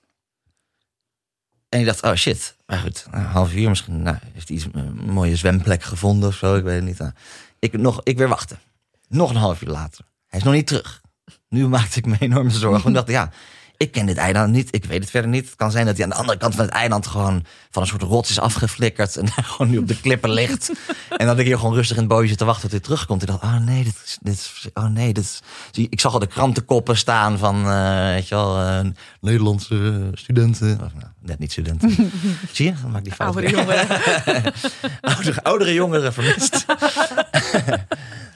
En ik dacht, oh shit. Maar goed, een half uur misschien. Nou, heeft hij iets, een mooie zwemplek gevonden of zo. Ik weet het niet. Nou, ik, nog, ik weer wachten. Nog een half uur later. Hij is nog niet terug. Nu maakte ik me enorme zorgen. Ik dacht, ja... Ik ken dit eiland niet, ik weet het verder niet. Het kan zijn dat hij aan de andere kant van het eiland... gewoon van een soort rots is afgeflikkerd... en daar gewoon nu op de klippen ligt. En dat ik hier gewoon rustig in het bootje zit te wachten tot hij terugkomt. Ik dacht, oh nee, dit is... Dit, oh nee, dit is. Ik zag al de krantenkoppen staan van... Uh, weet je wel, uh, Nederlandse studenten. Of, nou, net niet studenten. Zie je? Dan maak ik die fout. Oudere jongeren. oudere, oudere jongeren vermist.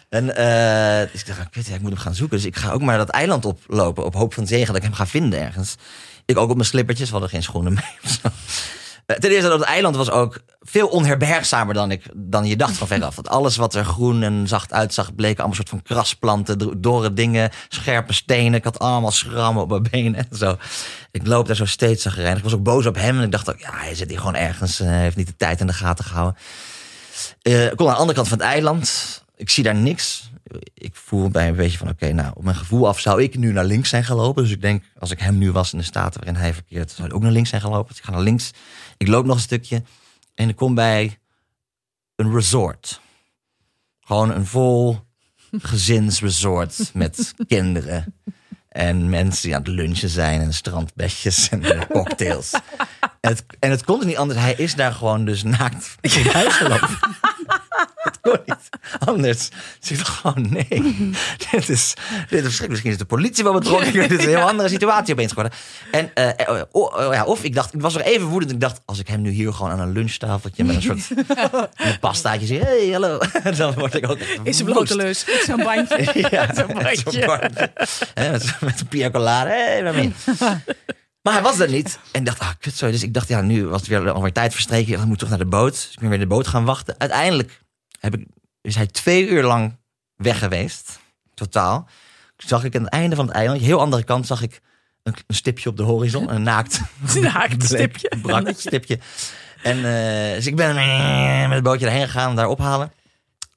En uh, dus ik dacht, ik weet het, ik moet hem gaan zoeken. Dus ik ga ook maar dat eiland oplopen. Op hoop van zegen dat ik hem ga vinden ergens. Ik ook op mijn slippertjes, we hadden geen schoenen mee. Zo. Ten eerste, dat het eiland was ook veel onherbergzamer dan, ik, dan je dacht van veraf. Want alles wat er groen en zacht uitzag, bleken allemaal soort van krasplanten, dorre dingen, scherpe stenen. Ik had allemaal schrammen op mijn benen en zo. Ik loop daar zo steeds zagrijnig. Ik was ook boos op hem. En ik dacht ook, ja, hij zit hier gewoon ergens. Hij heeft niet de tijd in de gaten gehouden. Uh, ik kom aan de andere kant van het eiland. Ik zie daar niks. Ik voel bij een beetje van, oké, okay, nou, op mijn gevoel af zou ik nu naar links zijn gelopen. Dus ik denk, als ik hem nu was in de staten waarin hij verkeert, zou ik ook naar links zijn gelopen. Dus ik ga naar links. Ik loop nog een stukje. En ik kom bij een resort. Gewoon een vol gezinsresort met kinderen. En mensen die aan het lunchen zijn. En strandbedjes en cocktails. En het, en het kon niet anders. Hij is daar gewoon dus naakt in huis gelopen. Het kon niet anders. Dus ik dacht, oh nee, mm-hmm. dit, is, dit is verschrikkelijk. Misschien is de politie wel betrokken. Dit is een heel andere situatie opeens geworden. En, uh, oh, oh, ja, of ik dacht, ik was nog even woedend. Ik dacht, als ik hem nu hier gewoon aan een lunchtafeltje met een soort met pastaatje zie. Hey, hallo. Dan word ik ook echt is een blote leus. Zo'n bandje. Ja, zo'n bandje. Zo bandje. He, met, met een pina colada. Hey, waarmee? Maar hij was er niet. En ik dacht, ah, kut, sorry. Dus ik dacht, ja, nu was het weer alweer tijd verstreken. Ik moet toch naar de boot. Dus ik ben weer in de boot gaan wachten. Uiteindelijk heb ik, is hij twee uur lang weg geweest. Totaal. Zag ik aan het einde van het eiland, heel andere kant, zag ik een, een stipje op de horizon. Een naakt, naakt stipje. Een brak stipje. En, uh, dus ik ben met het bootje daarheen gegaan, daar ophalen.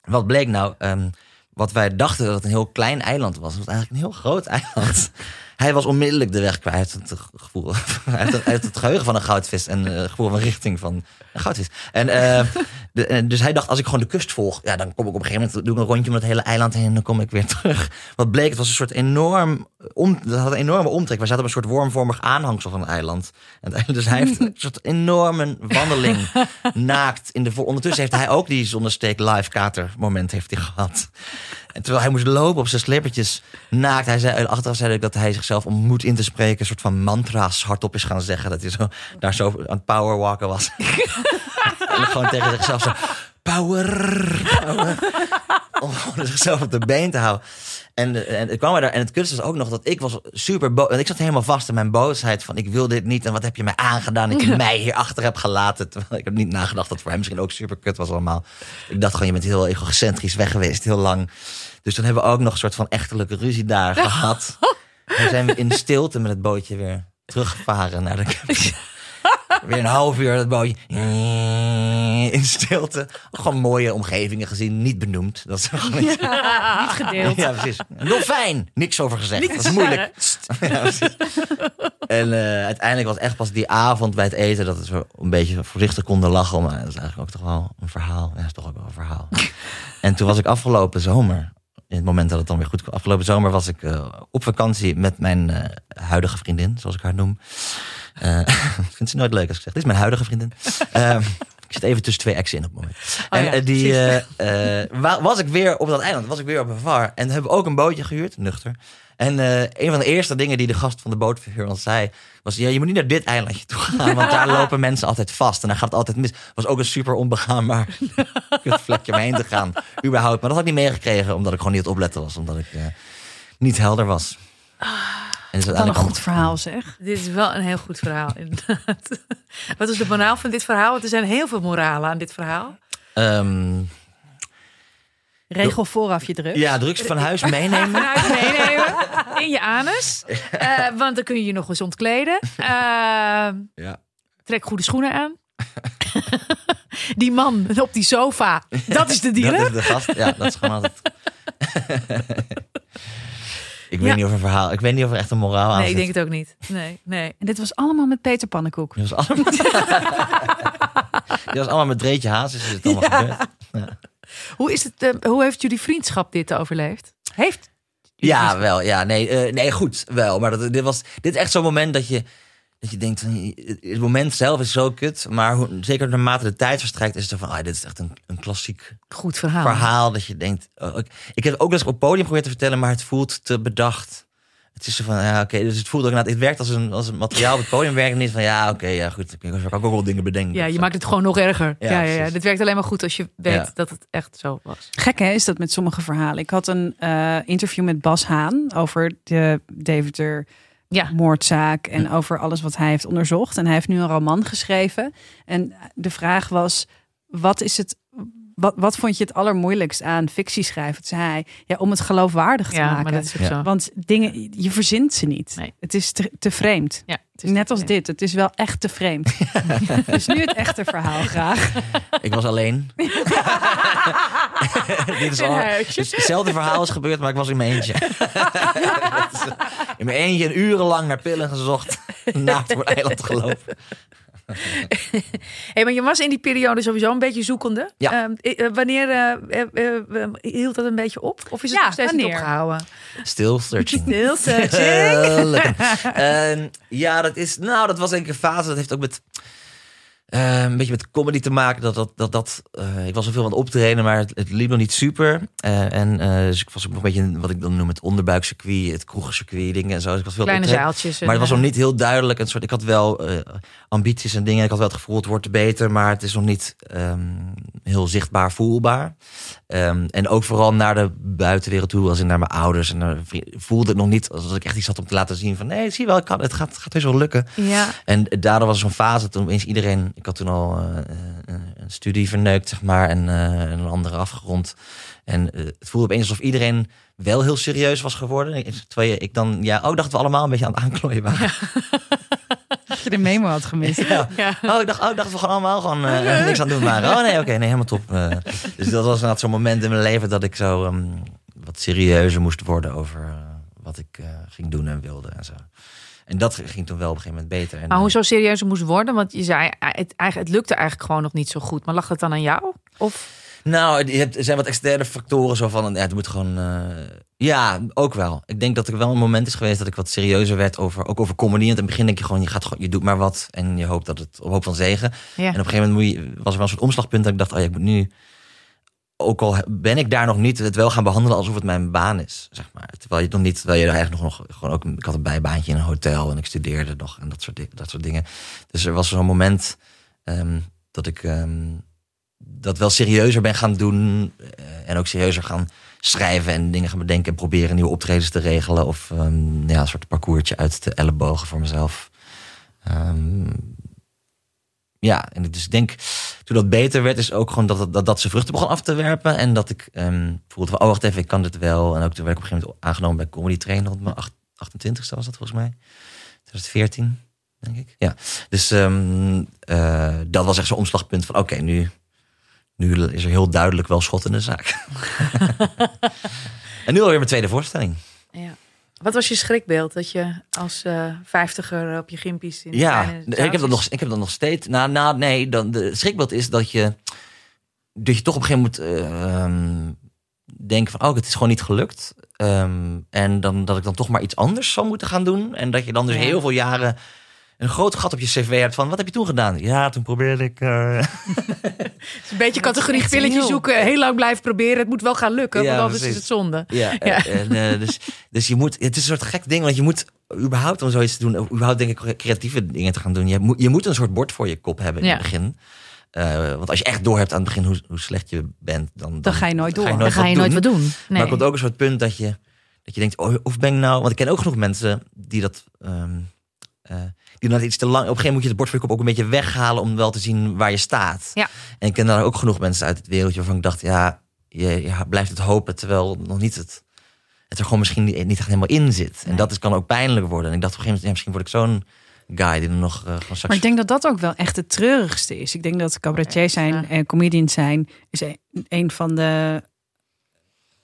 Wat bleek nou? Um, wat wij dachten dat het een heel klein eiland was, was eigenlijk een heel groot eiland. Hij was onmiddellijk de weg kwijt. Het gevoel, uit, het, uit het geheugen van een goudvis. En uh, het gevoel van richting van een goudvis. En, uh, de, en dus hij dacht, als ik gewoon de kust volg... ja, dan kom ik op een gegeven moment... doe ik een rondje om het hele eiland heen en dan kom ik weer terug. Wat bleek, het was een soort enorm... Om, dat had een enorme omtrek. We zaten op een soort wormvormig aanhangsel van het eiland. En, dus hij heeft een soort enorme wandeling naakt. In de, ondertussen heeft hij ook die zonnesteek live kater moment heeft hij gehad. En terwijl hij moest lopen op zijn slippertjes naakt. Hij zei, achteraf zei ik dat hij zichzelf om moed in te spreken... een soort van mantra's hardop is gaan zeggen. Dat hij zo, daar zo aan het powerwalken was. En gewoon tegen zichzelf zo... Power, power. Om zichzelf op de been te houden. En, en, en kwam er daar. En het kunst was ook nog dat ik was super boos. En ik zat helemaal vast in mijn boosheid. Van ik wil dit niet. En wat heb je mij aangedaan? Dat je mij hierachter hebt gelaten. Terwijl ik heb niet nagedacht dat voor hem misschien ook super kut was allemaal. Ik dacht gewoon, je bent heel egocentrisch weg geweest. Heel lang. Dus toen hebben we ook nog een soort van echterlijke ruzie daar gehad. En zijn we in de stilte met het bootje weer teruggevaren naar de camping. Weer een half uur dat bootje. In stilte. Gewoon mooie omgevingen gezien. Niet benoemd. Dat is gewoon niet... Ja, niet gedeeld. Ja, precies. Dolfijn. Niks over gezegd. Niks dat is moeilijk. Ja, en uh, uiteindelijk was echt pas die avond bij het eten... dat we een beetje voorzichtig konden lachen. Maar dat is eigenlijk ook toch wel een verhaal. Ja, dat is toch ook wel een verhaal. En toen was ik afgelopen zomer... in het moment dat het dan weer goed kwam. Afgelopen zomer was ik uh, op vakantie met mijn uh, huidige vriendin, zoals ik haar noem. Uh, ik vind ze nooit leuk als ik zeg, dit is mijn huidige vriendin. Uh, ik zit even tussen twee exen in op het moment. Oh, en ja, uh, die uh, uh, was ik weer op dat eiland, was ik weer op een var. En hebben we ook een bootje gehuurd, nuchter. En uh, een van de eerste dingen die de gast van de bootverhuur ons zei, was ja, je moet niet naar dit eilandje toe gaan, want daar lopen mensen altijd vast en daar gaat het altijd mis. Was ook een super onbegaanbaar vlekje om heen te gaan, überhaupt. Maar dat had ik niet meegekregen, omdat ik gewoon niet aan het opletten was, omdat ik uh, niet helder was. Ah, en dus wat een goed verhaal zeg. Dit is wel een heel goed verhaal, inderdaad. Wat is de moraal van dit verhaal? Want er zijn heel veel moralen aan dit verhaal. Um, Regel vooraf je drugs. Ja, drugs van huis meenemen. Van huis meenemen. In je anus. Uh, want dan kun je je nog eens ontkleden. Uh, ja. Trek goede schoenen aan. Die man op die sofa. Dat is de dealer. Dat is de gast. Ja, dat is gewoon altijd. Ik weet ja. niet of een verhaal. Ik weet niet of er echt een moraal aan zit. Nee, ik denk het ook niet. Nee, nee. En dit was allemaal met Peter Pannenkoek. Dit was allemaal. Dit was allemaal met Dreetje Haas. Is het allemaal ja. gebeurd? Ja. Hoe is het? Uh, hoe heeft jullie vriendschap dit overleefd? Heeft? Ja, vriendschap... wel. Ja, nee, uh, nee, goed, wel. Maar dat, dit was dit is echt zo'n moment dat je dat je denkt, het moment zelf is zo kut, maar hoe, zeker naarmate de tijd verstrijkt is het van, ah, dit is echt een, een klassiek goed verhaal. verhaal dat je denkt. Oh, ik, ik heb ook wel eens op podium geprobeerd te vertellen, maar het voelt te bedacht. Het is zo van, ja, oké, okay, dus het voelt ook, nou, het werkt als een als een materiaal op het podium werkt niet van, ja, oké, okay, ja, goed, ik kan ook wel dingen bedenken. Ja, je maakt het gewoon nog erger. Ja, ja, ja, ja. Dit werkt alleen maar goed als je weet ja. dat het echt zo was. Gek, hè, is dat met sommige verhalen. Ik had een uh, interview met Bas Haan over de Deventer ja. moordzaak en ja. over alles wat hij heeft onderzocht. En hij heeft nu een roman geschreven. En de vraag was, wat is het... Wat, wat vond je het allermoeilijkst aan fictie schrijven? Zei hij, ja, om het geloofwaardig te ja, maken. Maar dat is ook zo. Want dingen, je verzint ze niet. Nee. Het is te, te vreemd. Ja, het is net te als vreemd. Dit. Het is wel echt te vreemd. Dus nu het echte verhaal graag. Ik was alleen. Dit is al, hetzelfde verhaal is gebeurd, maar ik was in mijn eentje. In mijn eentje urenlang naar pillen gezocht. Naakt voor het eiland gelopen. Hey, maar je was in die periode sowieso een beetje zoekende. Ja. Uh, wanneer uh, uh, uh, hield dat een beetje op? Of is het ja, nog steeds wanneer? Niet opgehouden? Still searching. Still searching. uh, uh, ja, dat is. Nou, dat was denk ik een fase. Dat heeft ook met uh, een beetje met comedy te maken. Dat dat dat. dat uh, ik was zoveel aan het optreden, maar het, het liep nog niet super. Uh, en uh, dus ik was ook nog een beetje wat ik dan noem het onderbuikcircuit, het kroegcircuit, dingen en zo. Dus ik was veel kleine zaaltjes. Maar het was nog niet heel duidelijk. Een soort. Ik had wel uh, ambities en dingen. Ik had wel het gevoel het wordt beter, maar het is nog niet um, heel zichtbaar voelbaar. Um, en ook vooral naar de buitenwereld toe, als in naar mijn ouders en naar vrienden, voelde het nog niet alsof ik echt iets had om te laten zien van nee, zie je wel, het, kan, het gaat, gaat heus wel lukken. Ja. En daardoor was zo'n fase toen eens iedereen. Ik had toen al uh, een studie verneukt, zeg maar, en uh, een andere afgerond. En uh, het voelde opeens alsof iedereen wel heel serieus was geworden. Terwijl ik dan, ja, oh, dachten we allemaal een beetje aan het aanklooien waren. Ja. Dat je de memo had gemist. Ja. Ja. Oh, ik dacht, oh, ik dacht we gewoon allemaal gewoon uh, niks aan het doen waren. Oh nee, oké, okay, nee, helemaal top. Uh, dus dat was inderdaad zo'n moment in mijn leven dat ik zo um, wat serieuzer moest worden over uh, wat ik uh, ging doen en wilde en zo. En dat ging toen wel op een gegeven moment beter. En maar hoe zo serieus moest worden? Want je zei, het, het lukte eigenlijk gewoon nog niet zo goed. Maar lag dat dan aan jou? Of? Nou, er zijn wat externe factoren. Zo van, ja, het moet gewoon... Uh, ja, ook wel. Ik denk dat er wel een moment is geweest dat ik wat serieuzer werd. Over, ook over comedy. Want in het begin denk je gewoon, je gaat gewoon, je doet maar wat. En je hoopt dat het op hoop van zegen. Ja. En op een gegeven moment moet je, was er wel een soort omslagpunt. Dat ik dacht, oh ja, ik moet nu... Ook al ben ik daar nog niet, het wel gaan behandelen alsof het mijn baan is, zeg maar. Terwijl je nog niet, terwijl je daar eigenlijk nog, nog gewoon ook, ik had een bijbaantje in een hotel en ik studeerde nog en dat soort, dat soort dingen. Dus er was zo'n moment um, dat ik um, dat wel serieuzer ben gaan doen uh, en ook serieuzer gaan schrijven en dingen gaan bedenken en proberen nieuwe optredens te regelen of um, ja, een soort parcoursje uit de ellebogen voor mezelf. Um, Ja, en dus ik denk, toen dat beter werd, is ook gewoon dat, dat, dat, dat ze vruchten begon af te werpen. En dat ik um, voelde van, oh wacht even, ik kan dit wel. En ook toen werd ik op een gegeven moment aangenomen bij Comedy Train. Rond mijn achtentwintigste was dat volgens mij. twintig veertien, denk ik. Ja, dus um, uh, dat was echt zo'n omslagpunt van, oké, okay, nu, nu is er heel duidelijk wel schot in de zaak. En nu alweer mijn tweede voorstelling. Ja. Wat was je schrikbeeld dat je als uh, vijftiger op je gimpies... In ja, ik heb, dat nog, ik heb dat nog steeds. Nou, nou nee, dan, de schrikbeeld is dat je, dat je toch op een gegeven moment... Uh, denken van, oh, het is gewoon niet gelukt. Um, en dan dat ik dan toch maar iets anders zou moeten gaan doen. En dat je dan dus ja. heel veel jaren een groot gat op je cv hebt van, wat heb je toen gedaan? Ja, toen probeerde ik... Uh... dus een beetje categorie pilletje zoeken, heel lang blijven proberen. Het moet wel gaan lukken, ja, want anders precies. is het zonde. Ja, ja. En, en, dus, dus je moet... Het is een soort gek ding, want je moet überhaupt om zoiets te doen, überhaupt denk ik creatieve dingen te gaan doen. Je moet, je moet een soort bord voor je kop hebben in ja. het begin. Uh, want als je echt doorhebt aan het begin hoe, hoe slecht je bent, dan, dan, dan ga je nooit door. Dan ga je nooit wat doen. Nee. Maar er komt ook een soort punt dat je, dat je denkt, oh, of ben ik nou... Want ik ken ook genoeg mensen die dat... Um, uh, die dat iets te lang... Op een gegeven moment moet je het bord voor je kop ook een beetje weghalen om wel te zien waar je staat. Ja. En ik ken daar ook genoeg mensen uit het wereldje waarvan ik dacht, ja, je, je blijft het hopen terwijl nog niet het, het er gewoon misschien niet, niet echt helemaal in zit. En nee. dat is, kan ook pijnlijk worden. En ik dacht op een gegeven moment, ja, misschien word ik zo'n guy die er nog... Uh, straks... Maar ik denk dat dat ook wel echt het treurigste is. Ik denk dat cabaretiers zijn ja. en comedians zijn is een van de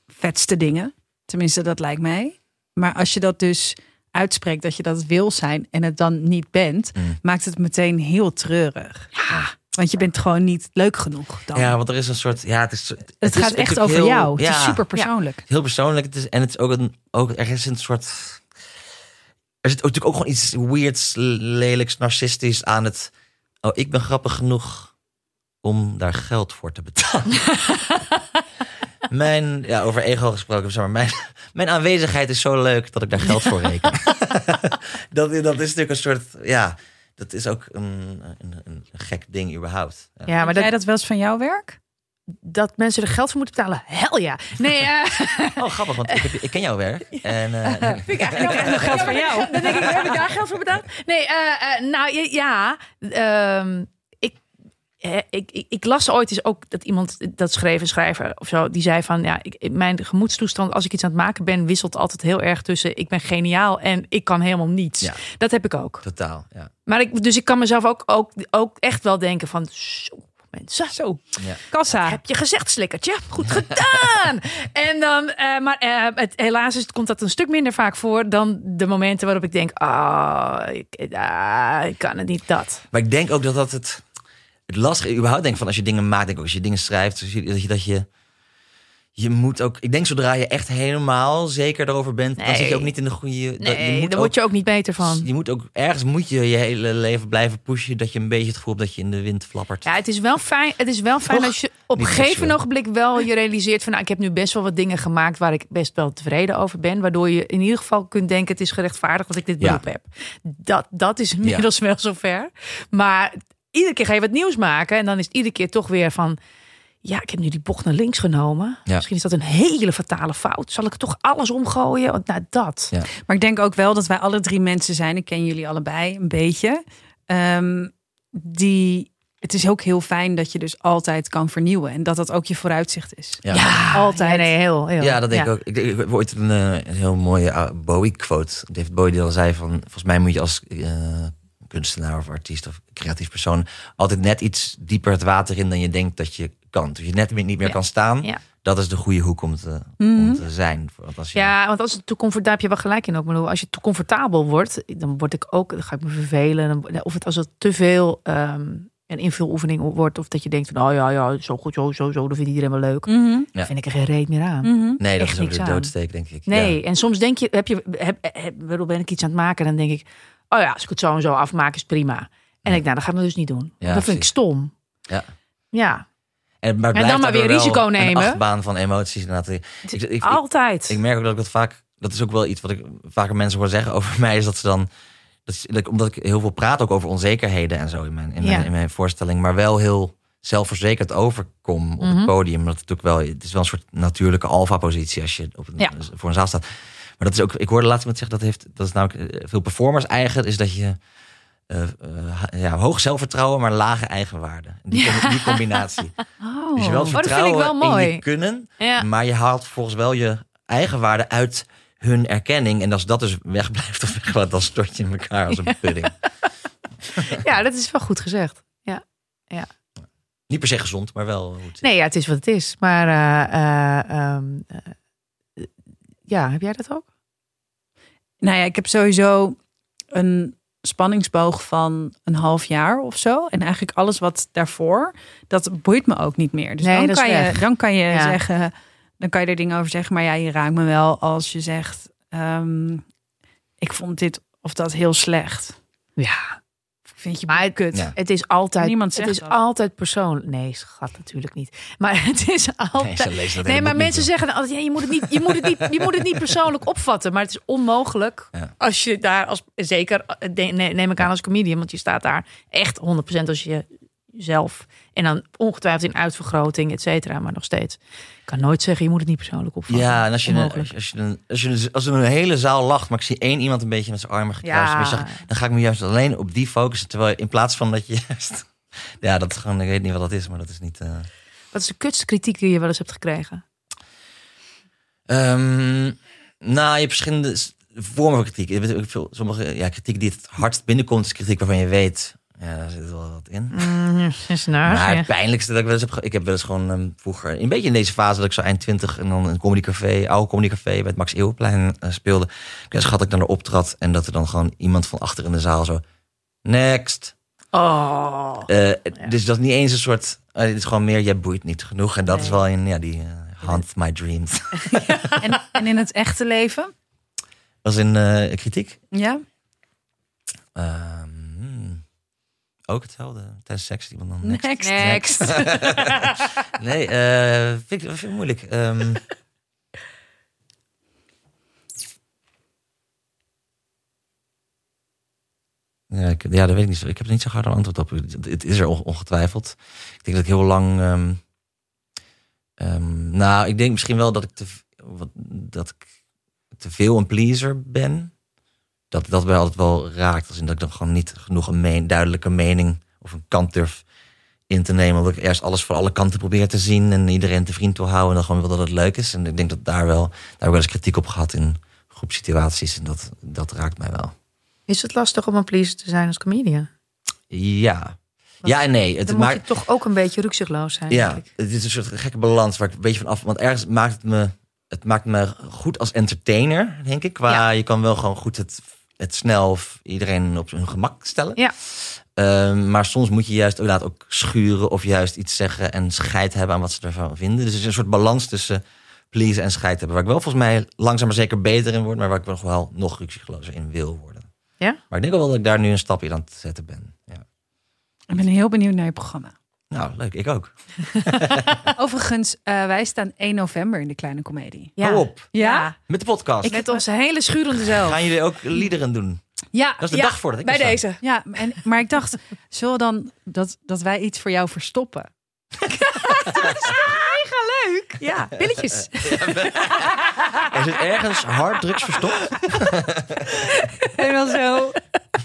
vetste dingen. Tenminste, dat lijkt mij. Maar als je dat dus uitspreekt, dat je dat wil zijn en het dan niet bent, mm. maakt het meteen heel treurig. Ja. Want je bent gewoon niet leuk genoeg dan. Ja, want er is een soort... Ja, het is, het het is gaat echt over heel, jou. Ja, het is super persoonlijk. Ja, heel persoonlijk. Het is, en het is ook een... Ook, er is een soort... Er zit natuurlijk ook gewoon iets weirds, lelijks, narcistisch aan het... Oh, ik ben grappig genoeg om daar geld voor te betalen. mijn, ja, over ego gesproken, zeg maar, mijn, mijn aanwezigheid is zo leuk dat ik daar geld voor reken. dat, dat is natuurlijk een soort... Ja, dat is ook een, een, een gek ding überhaupt. Ja, ja maar dat, jij dat wel eens van jouw werk? Dat mensen er geld voor moeten betalen? Hel ja. Nee, uh... Oh, grappig, want ik, heb, ik ken jouw werk. En, uh... vind ik eigenlijk ook echt nog geld van jou. Dan denk ik, heb ik daar geld voor betaald? Nee, uh, uh, nou ja... Uh, ik, uh, ik, ik, ik las ooit eens ook dat iemand dat schreef, een schrijver of zo, die zei van, ja, ik, mijn gemoedstoestand als ik iets aan het maken ben, wisselt altijd heel erg tussen ik ben geniaal en ik kan helemaal niets. Ja. Dat heb ik ook. Totaal, ja. Maar ik, dus ik kan mezelf ook, ook, ook echt wel denken van... Mensen. Zo, ja. Kassa. Dat heb je gezegd, slikkertje. Goed gedaan. en dan, uh, maar uh, het, helaas is, komt dat een stuk minder vaak voor dan de momenten waarop ik denk, ah, oh, ik, uh, ik kan het niet dat. Maar ik denk ook dat dat het, het lastige überhaupt denk van als je dingen maakt, denk ik ook als je dingen schrijft, dat je dat je je moet ook. Ik denk zodra je echt helemaal zeker daarover bent, nee. dan zit je ook niet in de goede. Nee, dat, je moet daar word je ook niet beter van. Je moet ook ergens moet je je hele leven blijven pushen dat je een beetje het gevoel hebt dat je in de wind flappert. Ja, het is wel fijn. Het is wel fijn Toch, als je op een gegeven ogenblik wel je realiseert van, nou, ik heb nu best wel wat dingen gemaakt waar ik best wel tevreden over ben, waardoor je in ieder geval kunt denken het is gerechtvaardigd dat ik dit beroep ja. heb. Dat dat is inmiddels ja. wel zover. Maar iedere keer ga je wat nieuws maken en dan is het iedere keer toch weer van. Ja, ik heb nu die bocht naar links genomen. Ja. Misschien is dat een hele fatale fout. Zal ik toch alles omgooien? Want nou, dat. Ja. Maar ik denk ook wel dat wij alle drie mensen zijn. Ik ken jullie allebei een beetje. Um, die, het is ook heel fijn dat je dus altijd kan vernieuwen. En dat dat ook je vooruitzicht is. Ja, ja altijd. Ja, nee, heel, heel. Ja, dat denk ja. ik ook. Ik, ik heb ooit een, een heel mooie Bowie-quote. David Bowie die al zei van, volgens mij moet je als... Uh, kunstenaar of artiest of creatief persoon altijd net iets dieper het water in dan je denkt dat je kan. Dus je net niet meer ja. kan staan. Ja. Dat is de goede hoek om te, mm-hmm. om te zijn. Want als je... Ja, want als het te comfortabel, daar heb je wel gelijk in ook. Maar als je te comfortabel wordt, dan word ik ook, dan ga ik me vervelen. Of het als het te veel um, een invuloefening wordt, of dat je denkt van, oh ja, ja, zo goed, zo, zo, zo, dat vindt iedereen wel leuk. Mm-hmm. Ja. Dan vind ik er geen reet meer aan. Mm-hmm. Nee, dat Echt is ook de doodsteek, denk ik. Nee, ja. en soms denk je, heb je, heb, heb, heb, ben ik iets aan het maken, dan denk ik, oh ja, als ik het zo en zo afmaak is prima. En ik, nou, dat gaan we dus niet doen. Ja, dat vind precies. ik stom. Ja. ja. En, maar en dan maar weer risico nemen. Een achtbaan van emoties. Ik, ik, ik, Altijd. Ik, ik merk ook dat ik dat vaak... Dat is ook wel iets wat ik vaker mensen hoor zeggen over mij. Is dat ze dan... Dat is, omdat ik heel veel praat ook over onzekerheden en zo in mijn, in mijn, ja. in mijn voorstelling. Maar wel heel zelfverzekerd overkom op mm-hmm. het podium. Dat het, ook wel, het is wel een soort natuurlijke alfa-positie als je op een, ja. voor een zaal staat. Maar dat is ook, ik hoorde laatst iemand zeggen, dat heeft, dat is namelijk veel performers eigen, is dat je uh, uh, ja, hoog zelfvertrouwen, maar lage eigenwaarde. Die, ja. die combinatie. Oh, dus je wel vertrouwen oh, dat vind ik wel mooi. In je kunnen, ja. maar je haalt volgens wel je eigenwaarde uit hun erkenning. En als dat dus wegblijft of wegblijft, dan stort je in elkaar als een ja. pudding. Ja, dat is wel goed gezegd. Ja, ja. Niet per se gezond, maar wel hoe het is. Nee, ja, het is wat het is. Maar... Uh, uh, um, uh, Ja, heb jij dat ook? Nou ja, ik heb sowieso een spanningsboog van een half jaar of zo. En eigenlijk alles wat daarvoor, dat boeit me ook niet meer. Dus nee, dan, kan je, dan kan je ja. zeggen, dan kan je er dingen over zeggen. Maar ja, je raakt me wel als je zegt... Um, ik vond dit of dat heel slecht. Ja. Vind je maar kut. Ja. Het is altijd... Niemand zegt het is dat. Altijd persoonlijk. Nee, schat, natuurlijk niet. Maar het is altijd... Nee, nee maar mensen niet, zeggen altijd... Ja, je, moet het niet, je, moet het niet, je moet het niet persoonlijk opvatten. Maar het is onmogelijk. Ja. Als je daar... als zeker, neem ik aan als comedian. Want je staat daar echt honderd procent als je zelf. En dan ongetwijfeld in uitvergroting, et cetera. Maar nog steeds. Ik kan nooit zeggen, je moet het niet persoonlijk opvatten. Ja, en als je, een, als, je, als, je, als, je, als je een hele zaal lacht... maar ik zie één iemand een beetje met zijn armen gekruist... Ja. Dan ga ik me juist alleen op die focussen. Terwijl in plaats van dat je juist... Ja, dat gewoon, ik weet niet wat dat is, maar dat is niet... Uh... Wat is de kutste kritiek die je wel eens hebt gekregen? Um, nou, je hebt verschillende vormen van kritiek. Sommige ja, kritiek die het hardst binnenkomt... is kritiek waarvan je weet... Ja, daar zit wel wat in. Mm, is naar, maar het pijnlijkste dat ik wel eens heb... Ge- ik heb wel eens gewoon um, vroeger... Een beetje in deze fase dat ik zo eind twintig... en dan in een comedycafé, oude comedycafé... bij het Max Eeuwplein uh, speelde. Ik had schat dat ik dan er optrad... en dat er dan gewoon iemand van achter in de zaal zo... Next. Oh. Uh, ja. Dus dat is niet eens een soort... Uh, het is gewoon meer, jij boeit niet genoeg. En dat nee. is wel in ja, die... Uh, haunt my dreams. Ja. en, en in het echte leven? Als in uh, kritiek? Ja. Uh, Ook hetzelfde. Tijdens seks. Iemand dan next. Next. next. nee, uh, vind, ik, vind ik moeilijk. Um... Ja, ik, ja, dat weet ik niet. Ik heb er niet zo hard een antwoord op. Het is er ongetwijfeld. Ik denk dat ik heel lang... Um, um, nou, ik denk misschien wel dat ik te, wat, dat ik te veel een pleaser ben... Dat dat mij altijd wel raakt. Als in dat ik dan gewoon niet genoeg een meen, duidelijke mening of een kant durf in te nemen. Omdat ik eerst alles voor alle kanten probeer te zien en iedereen te vriend wil houden. En dan gewoon wil dat het leuk is. En ik denk dat daar wel, daar heb ik wel eens kritiek op gehad in groepssituaties. En dat, dat raakt mij wel. Is het lastig om een pleaser te zijn als comedian? Ja. Want ja en nee. Het dan maakt... moet je toch ook een beetje rukzichtloos zijn. Ja, eigenlijk. Het is een soort gekke balans waar ik een beetje van af... Want ergens maakt het me, het maakt me goed als entertainer, denk ik. Qua ja. Je kan wel gewoon goed het... het snel of iedereen op hun gemak stellen. Ja. Uh, maar soms moet je juist inderdaad ook schuren... of juist iets zeggen en scheid hebben aan wat ze ervan vinden. Dus er is een soort balans tussen pleasen en scheid hebben... waar ik wel volgens mij langzaam maar zeker beter in word... maar waar ik nog wel nog rukzichtlozer in wil worden. Ja? Maar ik denk wel dat ik daar nu een stapje aan het zetten ben. Ja. Ik ben heel benieuwd naar je programma. Nou, leuk. Ik ook. Overigens, uh, wij staan één november in de Kleine Comedie. Ja. Hou op. Ja. Met de podcast. Ik met onze hele schurende zelf. Gaan jullie ook liederen doen? Ja. Dat is de ja, dag voor dat ik bij deze. Sta. Ja, en, maar ik dacht, zullen we dan dat, dat wij iets voor jou verstoppen? Dat is mega leuk. Ja, pilletjes. Is het ergens harddrugs verstopt? En dan zo...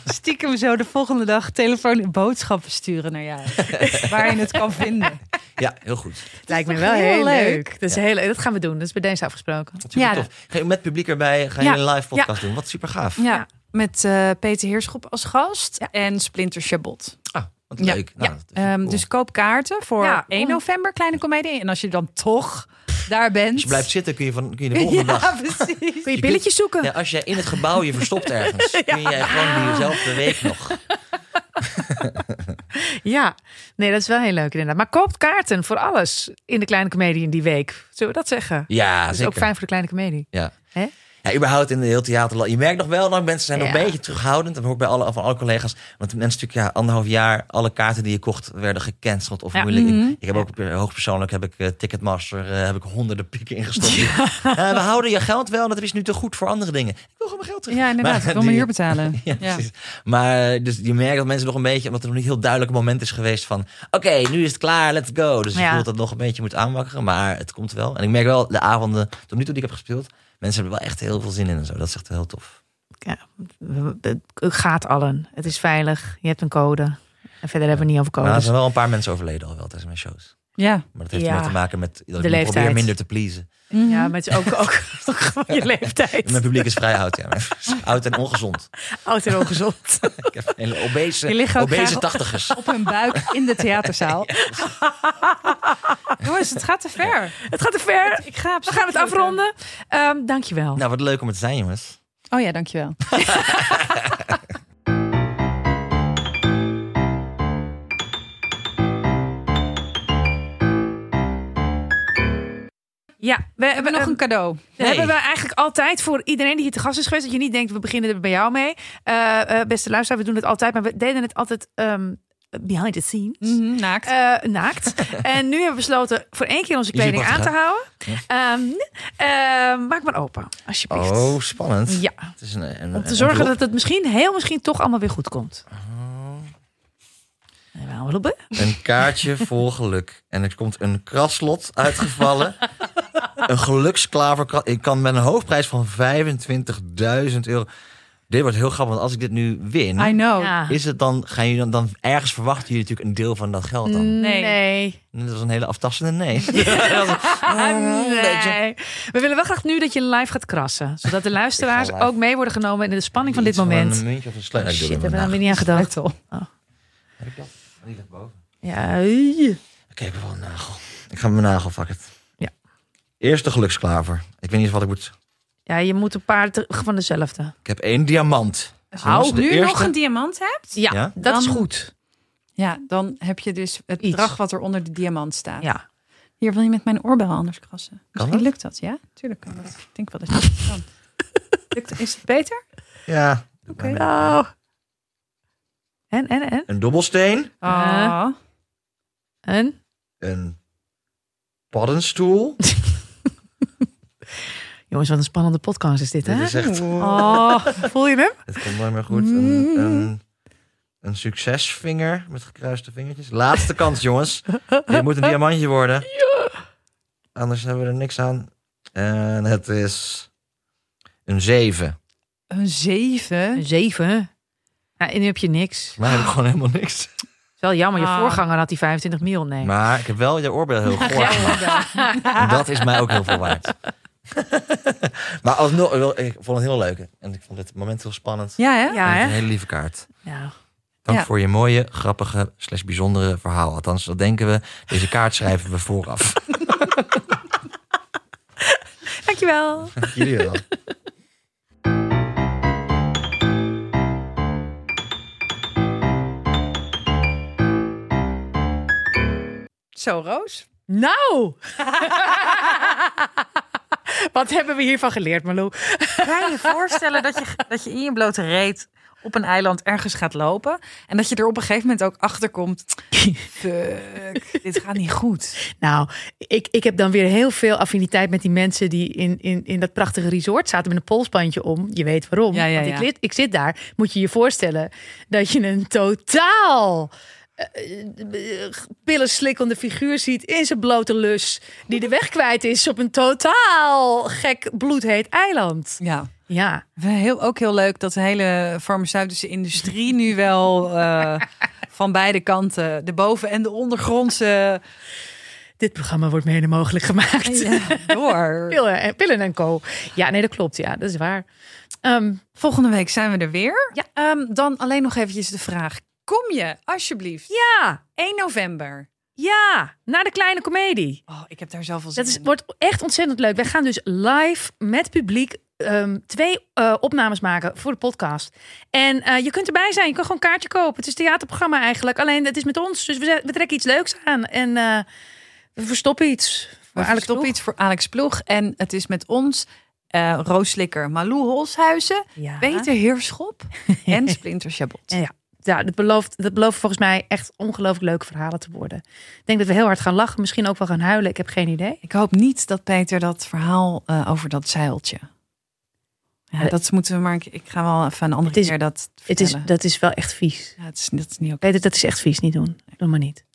Stiekem zo de volgende dag telefoon en boodschappen sturen naar jou. Waar je het kan vinden. Ja, heel goed. Lijkt me wel heel leuk. leuk. Dat, is ja. heel, dat gaan we doen. Dat is bij deze afgesproken. Ja, tof. Ga je met publiek erbij, ga je ja. een live podcast ja. doen. Wat super gaaf. Ja, ja. Met uh, Peter Heerschop als gast ja. en Splinter Chabot. Ah, wat leuk. Ja. Nou, ja. Dat um, cool. Dus koop kaarten voor ja. één november Kleine Comedie. En als je dan toch... daar bent. Als je blijft zitten, kun je, van, kun je de volgende ja, dag... Precies. Kun je pilletjes zoeken. Ja, als jij in het gebouw je verstopt ergens... ja. kun jij gewoon diezelfde week nog. Ja, nee, dat is wel heel leuk inderdaad. Maar koop kaarten voor alles in de Kleine Comedie in die week. Zullen we dat zeggen? Ja, dat is zeker. Ook fijn voor de Kleine Comedie. Ja. Hè? Ja, überhaupt in de heel theaterland. Je merkt nog wel, nou, mensen zijn nog ja. een beetje terughoudend. Dat hoor ik bij alle, van alle collega's. Want de mensen natuurlijk, ja, anderhalf jaar... alle kaarten die je kocht werden gecanceld of ja. moeilijk. Mm-hmm. Ik, ik heb ook hoogpersoonlijk, heb ik uh, Ticketmaster... Uh, heb ik honderden pieken ingestopt. Ja. Uh, we houden je geld wel, en dat is nu te goed voor andere dingen. Ik wil gewoon mijn geld terug. Ja, inderdaad. Maar, ik wil mijn huur betalen. Ja, ja. Precies. Maar dus je merkt dat mensen nog een beetje... omdat er nog niet heel duidelijk een moment is geweest van... oké, okay, nu is het klaar, let's go. Dus ja. ik voel dat het nog een beetje moet aanwakkeren. Maar het komt wel. En ik merk wel, de avonden tot nu toe die ik heb gespeeld... mensen hebben wel echt heel veel zin in en zo. Dat is echt heel tof. Ja, het gaat allen. Het is veilig. Je hebt een code. En verder ja. hebben we niet over codes. Nou, er zijn wel een paar mensen overleden al wel tijdens mijn shows. Ja. Maar dat heeft ja. meer te maken met... dat de ik leeftijd. Probeer minder te pleasen. Mm-hmm. Ja, maar het is ook, ook je leeftijd. Mijn publiek is vrij oud. Ja. Oud en ongezond. Oud en ongezond. Ik heb hele obese, obese tachtigers. Op hun buik in de theaterzaal. Yes. Jongens, het gaat te ver. Ja. Het gaat te ver. Ik ga We gaan het afronden. Um, dankjewel. Nou, wat leuk om het te zijn, jongens. Oh ja, dankjewel. Ja, we, we hebben we nog een cadeau. Dat nee. hebben we eigenlijk altijd voor iedereen die hier te gast is geweest. Dat je niet denkt, we beginnen er bij jou mee. Uh, uh, beste luisteraar, we doen het altijd. Maar we deden het altijd um, behind the scenes. Mm-hmm, naakt. Uh, naakt. En nu hebben we besloten voor één keer onze kleding aan te houden. Um, uh, maak maar open, alsjeblieft. Oh, spannend. Ja. Het is een, een, Om te zorgen een dat het misschien, heel misschien, toch allemaal weer goed komt. Een kaartje vol geluk. En er komt een kraslot uitgevallen. Een geluksklaver. Ik kan met een hoofdprijs van vijfentwintigduizend euro... Dit wordt heel grappig, want als ik dit nu win... I know. Ja. Is het dan, gaan jullie dan, dan ergens verwachten jullie natuurlijk een deel van dat geld dan? Nee. nee. Dat was een hele aftastende nee. nee. We willen wel graag nu dat je live gaat krassen. Zodat de luisteraars ook mee worden genomen in de spanning van dit moment. Een muntje of een sleutel. Oh, shit, hebben we daar niet aan gedacht. Oh. Heb ik dat? Die ligt boven. Ja. Oké, okay, ik heb wel een nagel. Ik ga met mijn nagel, fuck it. Ja. Eerste geluksklaver. Ik weet niet wat ik moet... Ja, je moet een paar van dezelfde. Ik heb één diamant. Als je nu eerste... nog een diamant hebt... Ja, ja? dat dan... is goed. Ja, dan heb je dus het Iets. bedrag wat er onder de diamant staat. Ja. Hier wil je met mijn oorbel anders krassen. Kan dat? Lukt dat, ja? Tuurlijk kan dat. Ik denk wel dat je dat kan. Lukt, is het beter? Ja. Oké. Okay. Nou... En, en, en? Een dobbelsteen. Oh. En? Een paddenstoel. Jongens, wat een spannende podcast is dit, hè? Dit is echt... Oh, voel je hem? Het komt nooit meer goed. Een, een, een succesvinger met gekruiste vingertjes. Laatste kans, jongens. Dit moet een diamantje worden. Anders hebben we er niks aan. En het is een zeven. Een zeven? Een zeven? Ja, en nu heb je niks. Maar heb ik gewoon helemaal niks. Het is wel jammer, je ah. voorganger had die vijfentwintig miljoen. Nee. Maar ik heb wel je oorbel heel gehoord. Ja, en dat is mij ook heel veel waard. Maar alsnog, ik vond het heel leuk. En ik vond dit moment heel spannend. Ja, hè? Ja, hè? Een hele lieve kaart. Ja. Dank ja. voor je mooie, grappige, slash bijzondere verhaal. Althans, dat denken we. Deze kaart schrijven we vooraf. Dankjewel. Jullie wel. Zo, Roos. Nou! Wat hebben we hiervan geleerd, Malou? Kan je voorstellen dat je, dat je in je blote reet op een eiland ergens gaat lopen... en dat je er op een gegeven moment ook achterkomt... Fuck, dit gaat niet goed. Nou, ik, ik heb dan weer heel veel affiniteit met die mensen... die in, in, in dat prachtige resort zaten met een polsbandje om. Je weet waarom. Ja, ja, want ja. Ik, ik zit daar. Moet je je voorstellen dat je een totaal... pillenslikkende figuur ziet in zijn blote lus... die de weg kwijt is op een totaal gek bloedheet eiland. Ja, ja. Heel, ook heel leuk dat de hele farmaceutische industrie... nu wel uh, van beide kanten, de boven- en de ondergrondse... Dit programma wordt mede mogelijk gemaakt. Ja, door. Pillen en, pillen en co. Ja, nee, dat klopt. Ja, dat is waar. Um, Volgende week zijn we er weer. Ja. Um, dan alleen nog eventjes de vraag... Kom je, alsjeblieft. Ja. één november. Ja, naar de Kleine Comedie. Oh, ik heb daar zoveel zin in. Dat is, wordt echt ontzettend leuk. Wij gaan dus live met publiek um, twee uh, opnames maken voor de podcast. En uh, je kunt erbij zijn. Je kan gewoon een kaartje kopen. Het is een theaterprogramma eigenlijk. Alleen het is met ons. Dus we, we trekken iets leuks aan. En uh, we verstoppen iets. We verstoppen iets voor Alex Ploeg. En het is met ons... Uh, Roos Slikker, Malou Holshuizen, ja. Peter Heerschop en Splinter Chabot. Ja. Ja, dat belooft, dat belooft volgens mij echt ongelooflijk leuke verhalen te worden. Ik denk dat we heel hard gaan lachen. Misschien ook wel gaan huilen. Ik heb geen idee. Ik hoop niet dat Peter dat verhaal uh, over dat zeiltje... Ja, dat moeten we maar... Ik ga wel even een andere is, keer dat vertellen. Het is, dat is wel echt vies. Ja, het is, dat is niet oké. Okay. Peter, dat is echt vies. Niet doen. Doe maar niet.